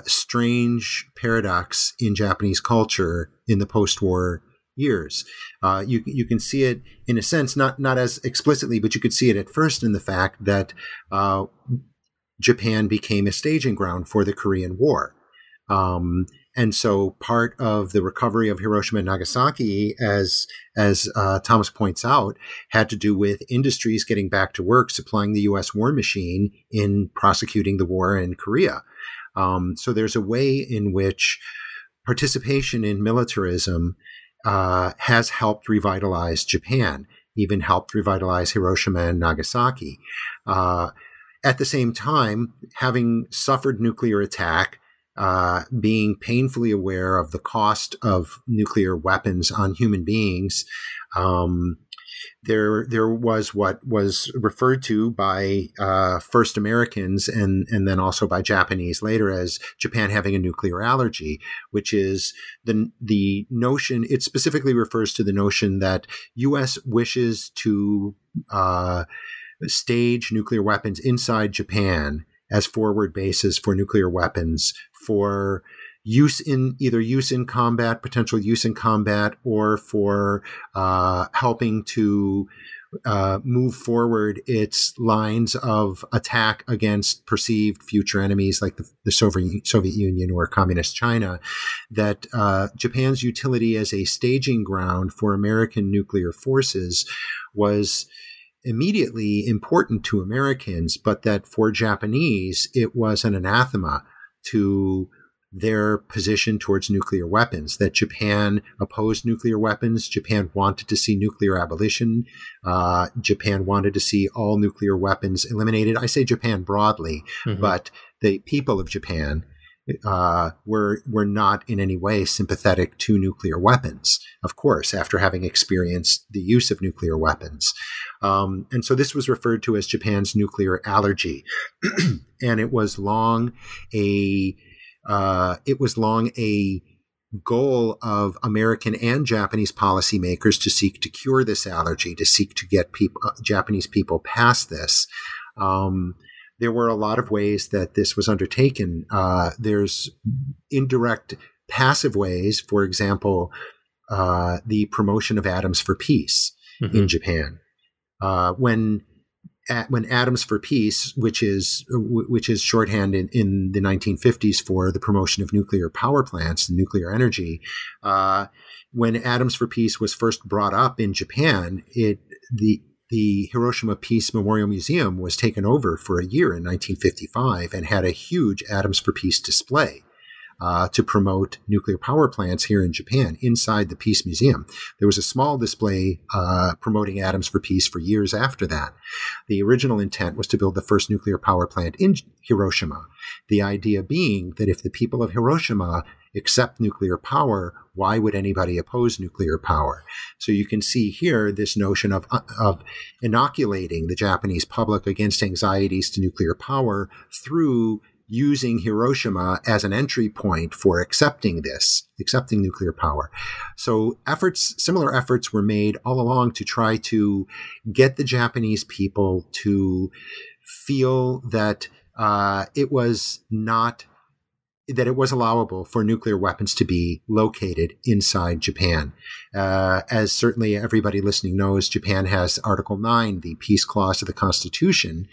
strange paradox in Japanese culture in the post-war years. You can see it in a sense, not as explicitly, but you could see it at first in the fact that Japan became a staging ground for the Korean War. And so part of the recovery of Hiroshima and Nagasaki, as Thomas points out, had to do with industries getting back to work, supplying the U.S. war machine in prosecuting the war in Korea. So there's a way in which participation in militarism has helped revitalize Japan, even helped revitalize Hiroshima and Nagasaki. At the same time, having suffered nuclear attack, being painfully aware of the cost of nuclear weapons on human beings, there was what was referred to by first Americans and then also by Japanese later as Japan having a nuclear allergy, which is the notion. It specifically refers to the notion that U.S. wishes to stage nuclear weapons inside Japan as forward bases for nuclear weapons for use in combat, or for helping to move forward its lines of attack against perceived future enemies like the Soviet Union or Communist China, that Japan's utility as a staging ground for American nuclear forces was immediately important to Americans, but that for Japanese, it was an anathema to their position towards nuclear weapons, that Japan opposed nuclear weapons. Japan wanted to see nuclear abolition. Japan wanted to see all nuclear weapons eliminated. I say Japan broadly, but the people of Japan were not in any way sympathetic to nuclear weapons, of course, after having experienced the use of nuclear weapons. And so this was referred to as Japan's nuclear allergy. And it was long a goal of American and Japanese policymakers to seek to cure this allergy, to seek to get Japanese people past this. There were a lot of ways that this was undertaken. There's indirect passive ways, for example, the promotion of Atoms for Peace in Japan. When Atoms for Peace, which is shorthand in the 1950s for the promotion of nuclear power plants and nuclear energy, when Atoms for Peace was first brought up in Japan, the Hiroshima Peace Memorial Museum was taken over for a year in 1955 and had a huge Atoms for Peace display to promote nuclear power plants here in Japan inside the Peace Museum. There was a small display promoting Atoms for Peace for years after that. The original intent was to build the first nuclear power plant in Hiroshima, the idea being that if the people of Hiroshima accept nuclear power, why would anybody oppose nuclear power? So you can see here this notion of inoculating the Japanese public against anxieties to nuclear power through using Hiroshima as an entry point for accepting nuclear power. So similar efforts were made all along to try to get the Japanese people to feel that it was allowable for nuclear weapons to be located inside Japan. As certainly everybody listening knows, Japan has Article 9, the Peace Clause of the Constitution,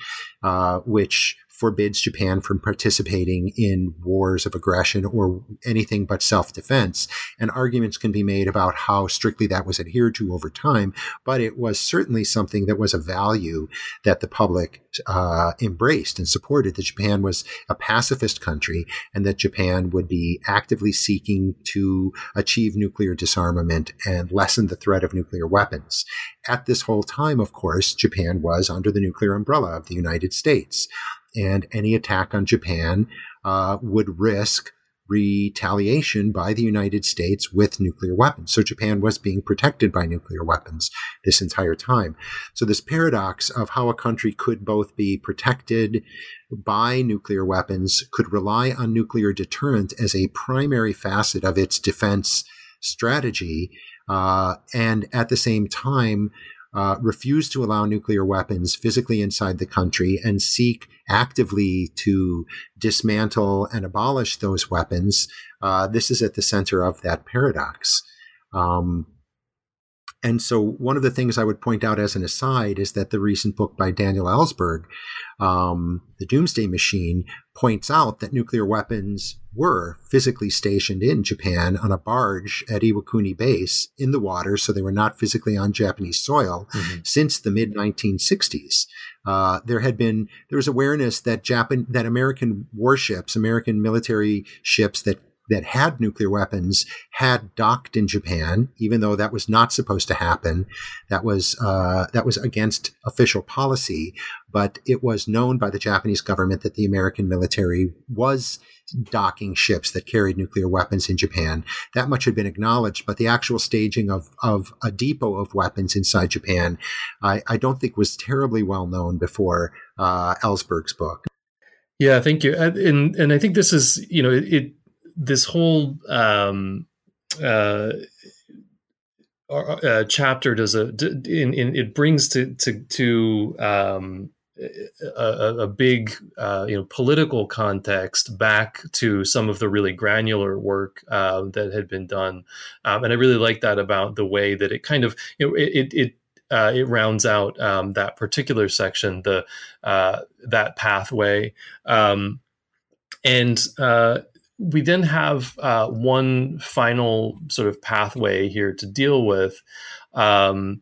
which forbids Japan from participating in wars of aggression or anything but self-defense. And arguments can be made about how strictly that was adhered to over time, but it was certainly something that was a value that the public embraced and supported, that Japan was a pacifist country and that Japan would be actively seeking to achieve nuclear disarmament and lessen the threat of nuclear weapons. At this whole time, of course, Japan was under the nuclear umbrella of the United States. And any attack on Japan would risk retaliation by the United States with nuclear weapons. So Japan was being protected by nuclear weapons this entire time. So this paradox of how a country could both be protected by nuclear weapons, could rely on nuclear deterrent as a primary facet of its defense strategy, and at the same time refuse to allow nuclear weapons physically inside the country and seek actively to dismantle and abolish those weapons. This is at the center of that paradox. And so one of the things I would point out as an aside is that the recent book by Daniel Ellsberg, The Doomsday Machine, points out that nuclear weapons were physically stationed in Japan on a barge at Iwakuni Base in the water, so they were not physically on Japanese soil, since the mid-1960s. There was awareness that American warships, American military ships that had nuclear weapons had docked in Japan, even though that was not supposed to happen. That was against official policy, but it was known by the Japanese government that the American military was docking ships that carried nuclear weapons in Japan. That much had been acknowledged, but the actual staging of a depot of weapons inside Japan, I don't think was terribly well known before Ellsberg's book. Yeah, thank you. And I think this is, this whole chapter brings to a big political context back to some of the really granular work that had been done, and I really like that about the way that it kind of it rounds out that particular section, that pathway, and we then have one final sort of pathway here to deal with, and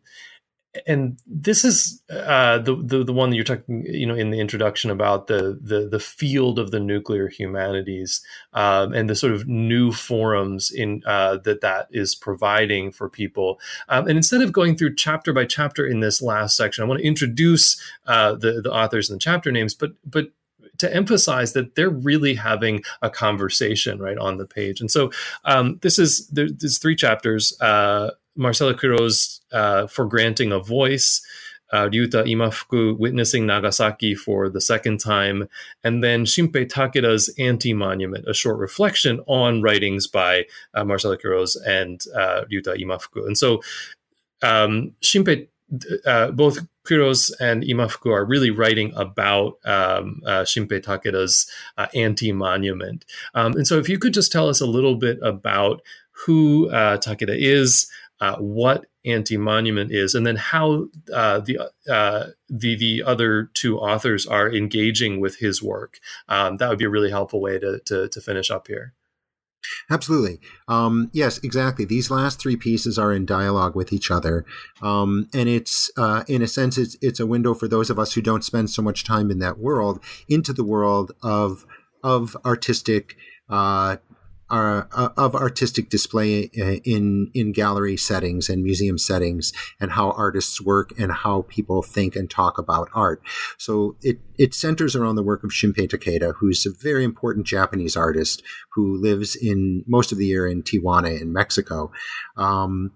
this is the one that you're talking, in the introduction about the field of the nuclear humanities and the sort of new forums in that is providing for people. And instead of going through chapter by chapter in this last section, I want to introduce the authors and the chapter names, but to emphasize that they're really having a conversation right on the page. And so there's three chapters, Marcelo Cueros, For Granting a Voice, Ryuta Imafuku, Witnessing Nagasaki for the Second Time, and then Shinpei Takeda's Anti-Monument, A Short Reflection on Writings by Marcelo Cueros and Ryuta Imafuku. And so Shinpei, both Cueros and Imafuku are really writing about Shinpei Takeda's Anti-Monument. And so if you could just tell us a little bit about who Takeda is, what Anti-Monument is, and then how the other two authors are engaging with his work. That would be a really helpful way to finish up here. Absolutely. Yes, exactly. These last three pieces are in dialogue with each other. And it's, in a sense, it's a window for those of us who don't spend so much time in that world into the world of artistic, display in gallery settings and museum settings, and how artists work and how people think and talk about art. So it centers around the work of Shinpei Takeda, who's a very important Japanese artist who lives in most of the year in Tijuana in Mexico. And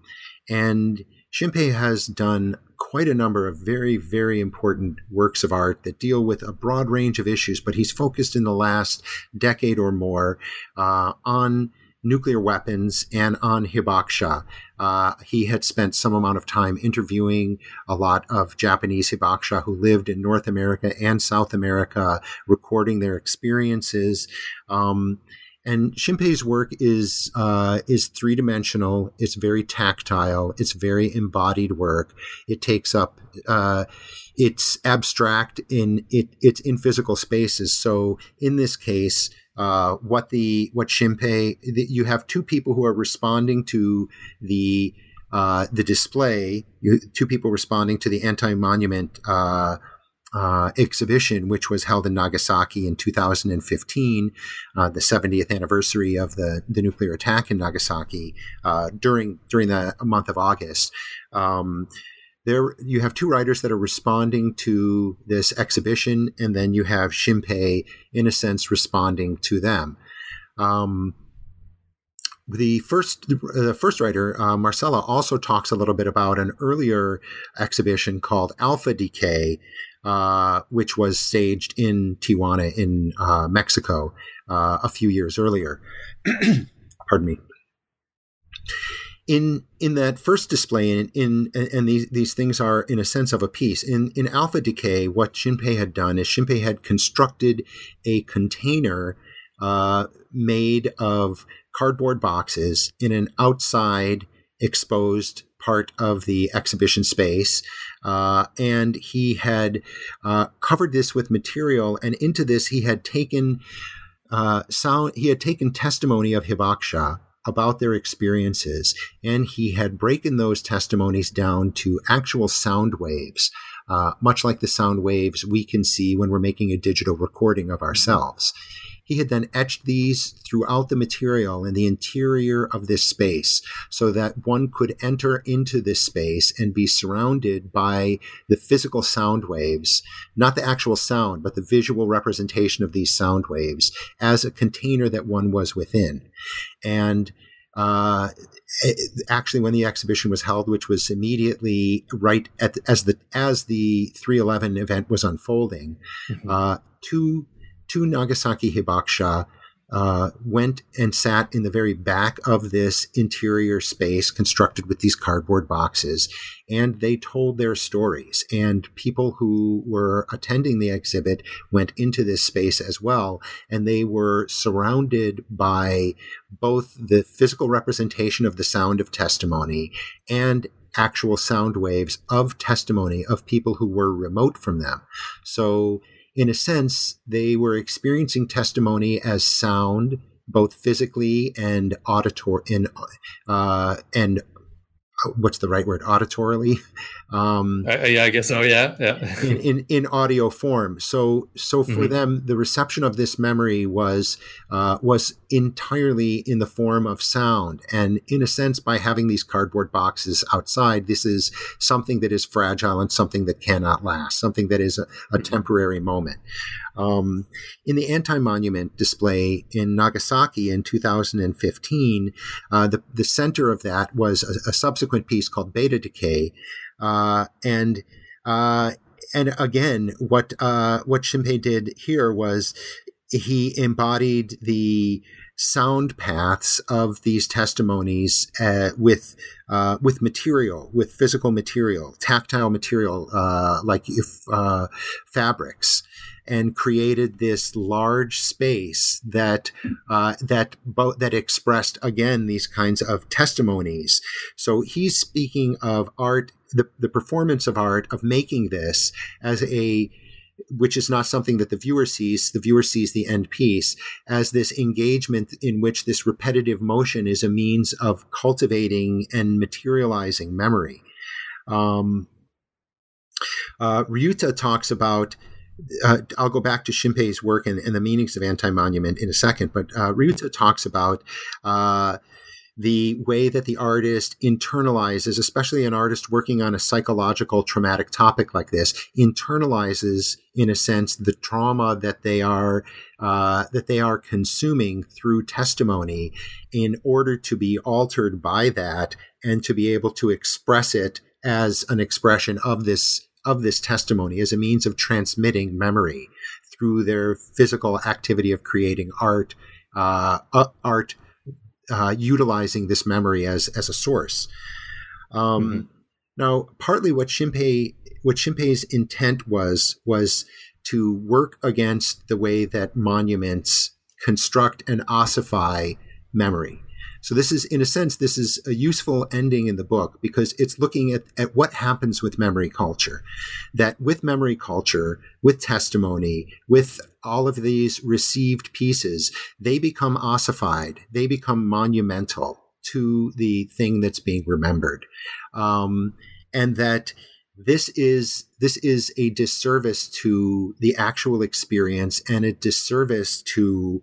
Shinpei has done quite a number of very, very important works of art that deal with a broad range of issues, but he's focused in the last decade or more on nuclear weapons and on hibakusha. He had spent some amount of time interviewing a lot of Japanese hibakusha who lived in North America and South America, recording their experiences. And Shinpei's work is three-dimensional. It's very tactile. It's very embodied work. It takes up it's abstract it's in physical spaces. So in this case, what Shinpei, you have two people who are responding to the display. Two people responding to the Anti-Monument exhibition, which was held in Nagasaki in 2015, the 70th anniversary of the nuclear attack in Nagasaki, during the month of August. There you have two writers that are responding to this exhibition, and then you have Shinpei, in a sense, responding to them. The first writer, Marcela, also talks a little bit about an earlier exhibition called Alpha Decay, which was staged in Tijuana in Mexico a few years earlier. Pardon me. in that first display, and these things are in a sense of a piece. In Alpha Decay, what Chim↑Pom had done is Chim↑Pom had constructed a container made of cardboard boxes in an outside exposed part of the exhibition space. And he had covered this with material, and into this he had taken testimony of hibakusha about their experiences, and he had broken those testimonies down to actual sound waves, much like the sound waves we can see when we're making a digital recording of ourselves. He had then etched these throughout the material in the interior of this space so that one could enter into this space and be surrounded by the physical sound waves, not the actual sound, but the visual representation of these sound waves as a container that one was within. And actually, when the exhibition was held, which was immediately right as the 3/11 event was unfolding, mm-hmm. Two Nagasaki hibakusha went and sat in the very back of this interior space constructed with these cardboard boxes, and they told their stories. And people who were attending the exhibit went into this space as well, and they were surrounded by both the physical representation of the sound of testimony and actual sound waves of testimony of people who were remote from them. So in a sense, they were experiencing testimony as sound, both physically and auditorily. I guess so. Yeah, yeah. in audio form. So for mm-hmm. them, the reception of this memory was entirely in the form of sound. And in a sense, by having these cardboard boxes outside, this is something that is fragile and something that cannot last, something that is a temporary moment. In the anti-monument display in Nagasaki in 2015, the center of that was a subsequent piece called Beta Decay. And again, what Chim↑Pom did here was he embodied the sound paths of these testimonies with material, with physical material, tactile material, like fabrics, and created this large space that expressed again these kinds of testimonies. So he's speaking of art, the performance of art, of making this as which is not something that the viewer sees. The viewer sees the end piece as this engagement in which this repetitive motion is a means of cultivating and materializing memory. Ryuta talks about, I'll go back to Chim↑Pom's work and the meanings of anti-monument in a second, but Ryuta talks about the way that the artist internalizes, especially an artist working on a psychological traumatic topic like this, internalizes in a sense the trauma that they are consuming through testimony in order to be altered by that and to be able to express it as an expression of this testimony, as a means of transmitting memory through their physical activity of creating art, utilizing this memory as a source. Mm-hmm. Now, partly what Chim↑Pom's intent was to work against the way that monuments construct and ossify memory. So this is, in a sense, this is a useful ending in the book because it's looking at what happens with memory culture, that with memory culture, with testimony, with all of these received pieces, they become ossified, they become monumental to the thing that's being remembered. And that this is a disservice to the actual experience and a disservice to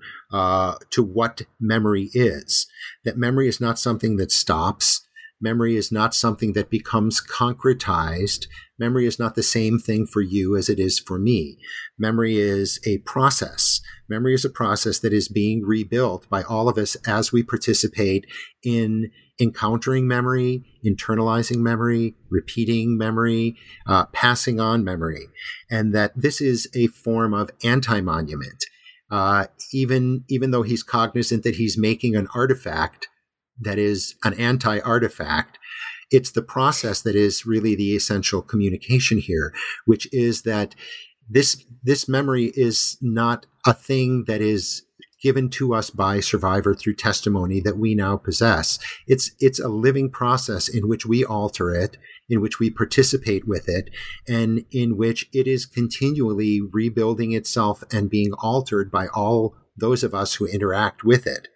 what memory is. That memory is not something that stops. Memory is not something that becomes concretized. Memory is not the same thing for you as it is for me. Memory is a process. Memory is a process that is being rebuilt by all of us as we participate in encountering memory, internalizing memory, repeating memory, passing on memory. And that this is a form of anti-monument. Even though he's cognizant that he's making an artifact that is an anti-artifact, it's the process that is really the essential communication here, which is that this memory is not a thing that is given to us by survivor through testimony that we now possess. It's a living process in which we alter it, in which we participate with it, and in which it is continually rebuilding itself and being altered by all those of us who interact with it.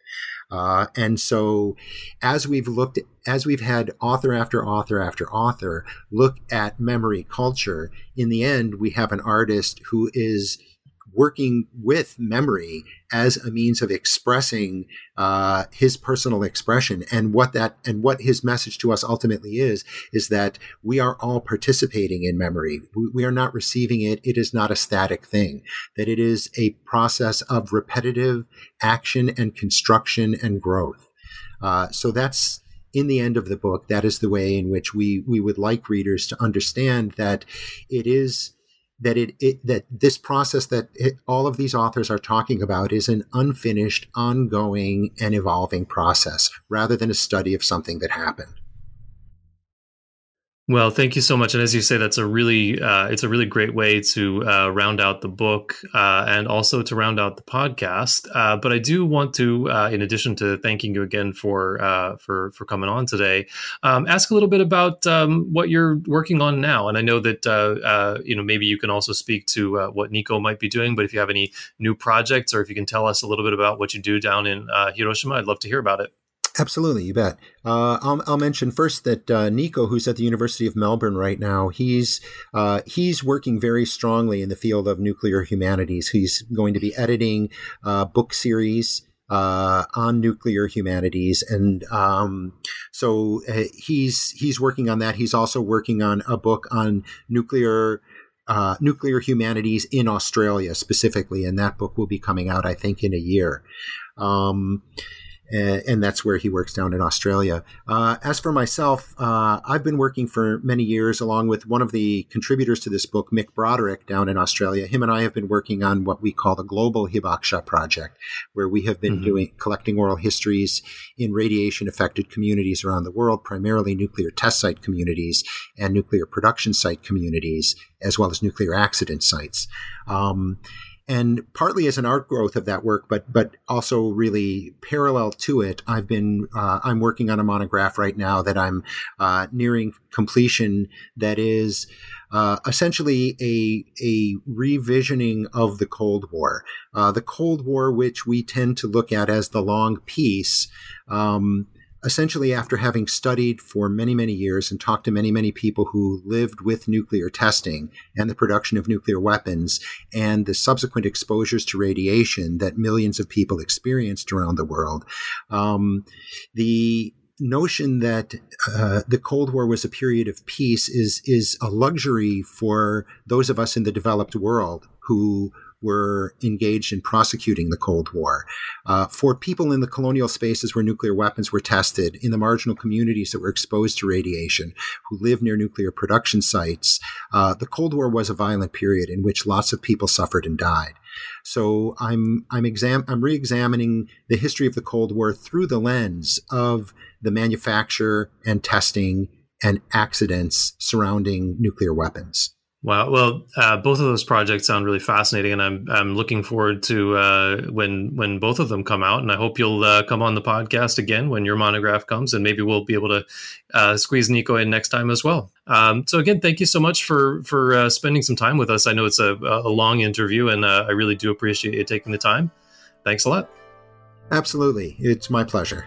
And so as we've had author after author after author look at memory culture, in the end, we have an artist who is working with memory as a means of expressing his personal expression. And what his message to us ultimately is that we are all participating in memory. We are not receiving it. It is not a static thing, that it is a process of repetitive action and construction and growth. So that's, in the end of the book, that is the way in which we would like readers to understand that it is that this process that all of these authors are talking about is an unfinished, ongoing, and evolving process, rather than a study of something that happened. Well, thank you so much. And as you say, that's it's a really great way to round out the book and also to round out the podcast. But I do want to, in addition to thanking you again for coming on today, ask a little bit about what you're working on now. And I know that maybe you can also speak to what Nico might be doing. But if you have any new projects, or if you can tell us a little bit about what you do down in Hiroshima, I'd love to hear about it. Absolutely, you bet. I'll mention first that Nico, who's at the University of Melbourne right now, he's working very strongly in the field of nuclear humanities. He's going to be editing a book series on nuclear humanities, and so he's working on that. He's also working on a book on nuclear humanities in Australia specifically, and that book will be coming out, I think, in a year. And that's where he works down in Australia. As for myself, I've been working for many years along with one of the contributors to this book, Mick Broderick, down in Australia. Him and I have been working on what we call the Global Hibakusha Project, where we have been collecting oral histories in radiation-affected communities around the world, primarily nuclear test site communities and nuclear production site communities, as well as nuclear accident sites. And partly as an outgrowth of that work, but also really parallel to it, I'm working on a monograph right now that I'm nearing completion. That is essentially a revisioning of the Cold War, which we tend to look at as the long peace. Essentially, after having studied for many, many years and talked to many, many people who lived with nuclear testing and the production of nuclear weapons and the subsequent exposures to radiation that millions of people experienced around the world, the notion that the Cold War was a period of peace is a luxury for those of us in the developed world who were engaged in prosecuting the Cold War. For people in the colonial spaces where nuclear weapons were tested, in the marginal communities that were exposed to radiation, who lived near nuclear production sites, the Cold War was a violent period in which lots of people suffered and died. So I'm re-examining the history of the Cold War through the lens of the manufacture and testing and accidents surrounding nuclear weapons. Wow. Well, both of those projects sound really fascinating, and I'm looking forward to when both of them come out. And I hope you'll come on the podcast again when your monograph comes, and maybe we'll be able to squeeze Nico in next time as well. So again, thank you so much for spending some time with us. I know it's a long interview, and I really do appreciate you taking the time. Thanks a lot. Absolutely. It's my pleasure.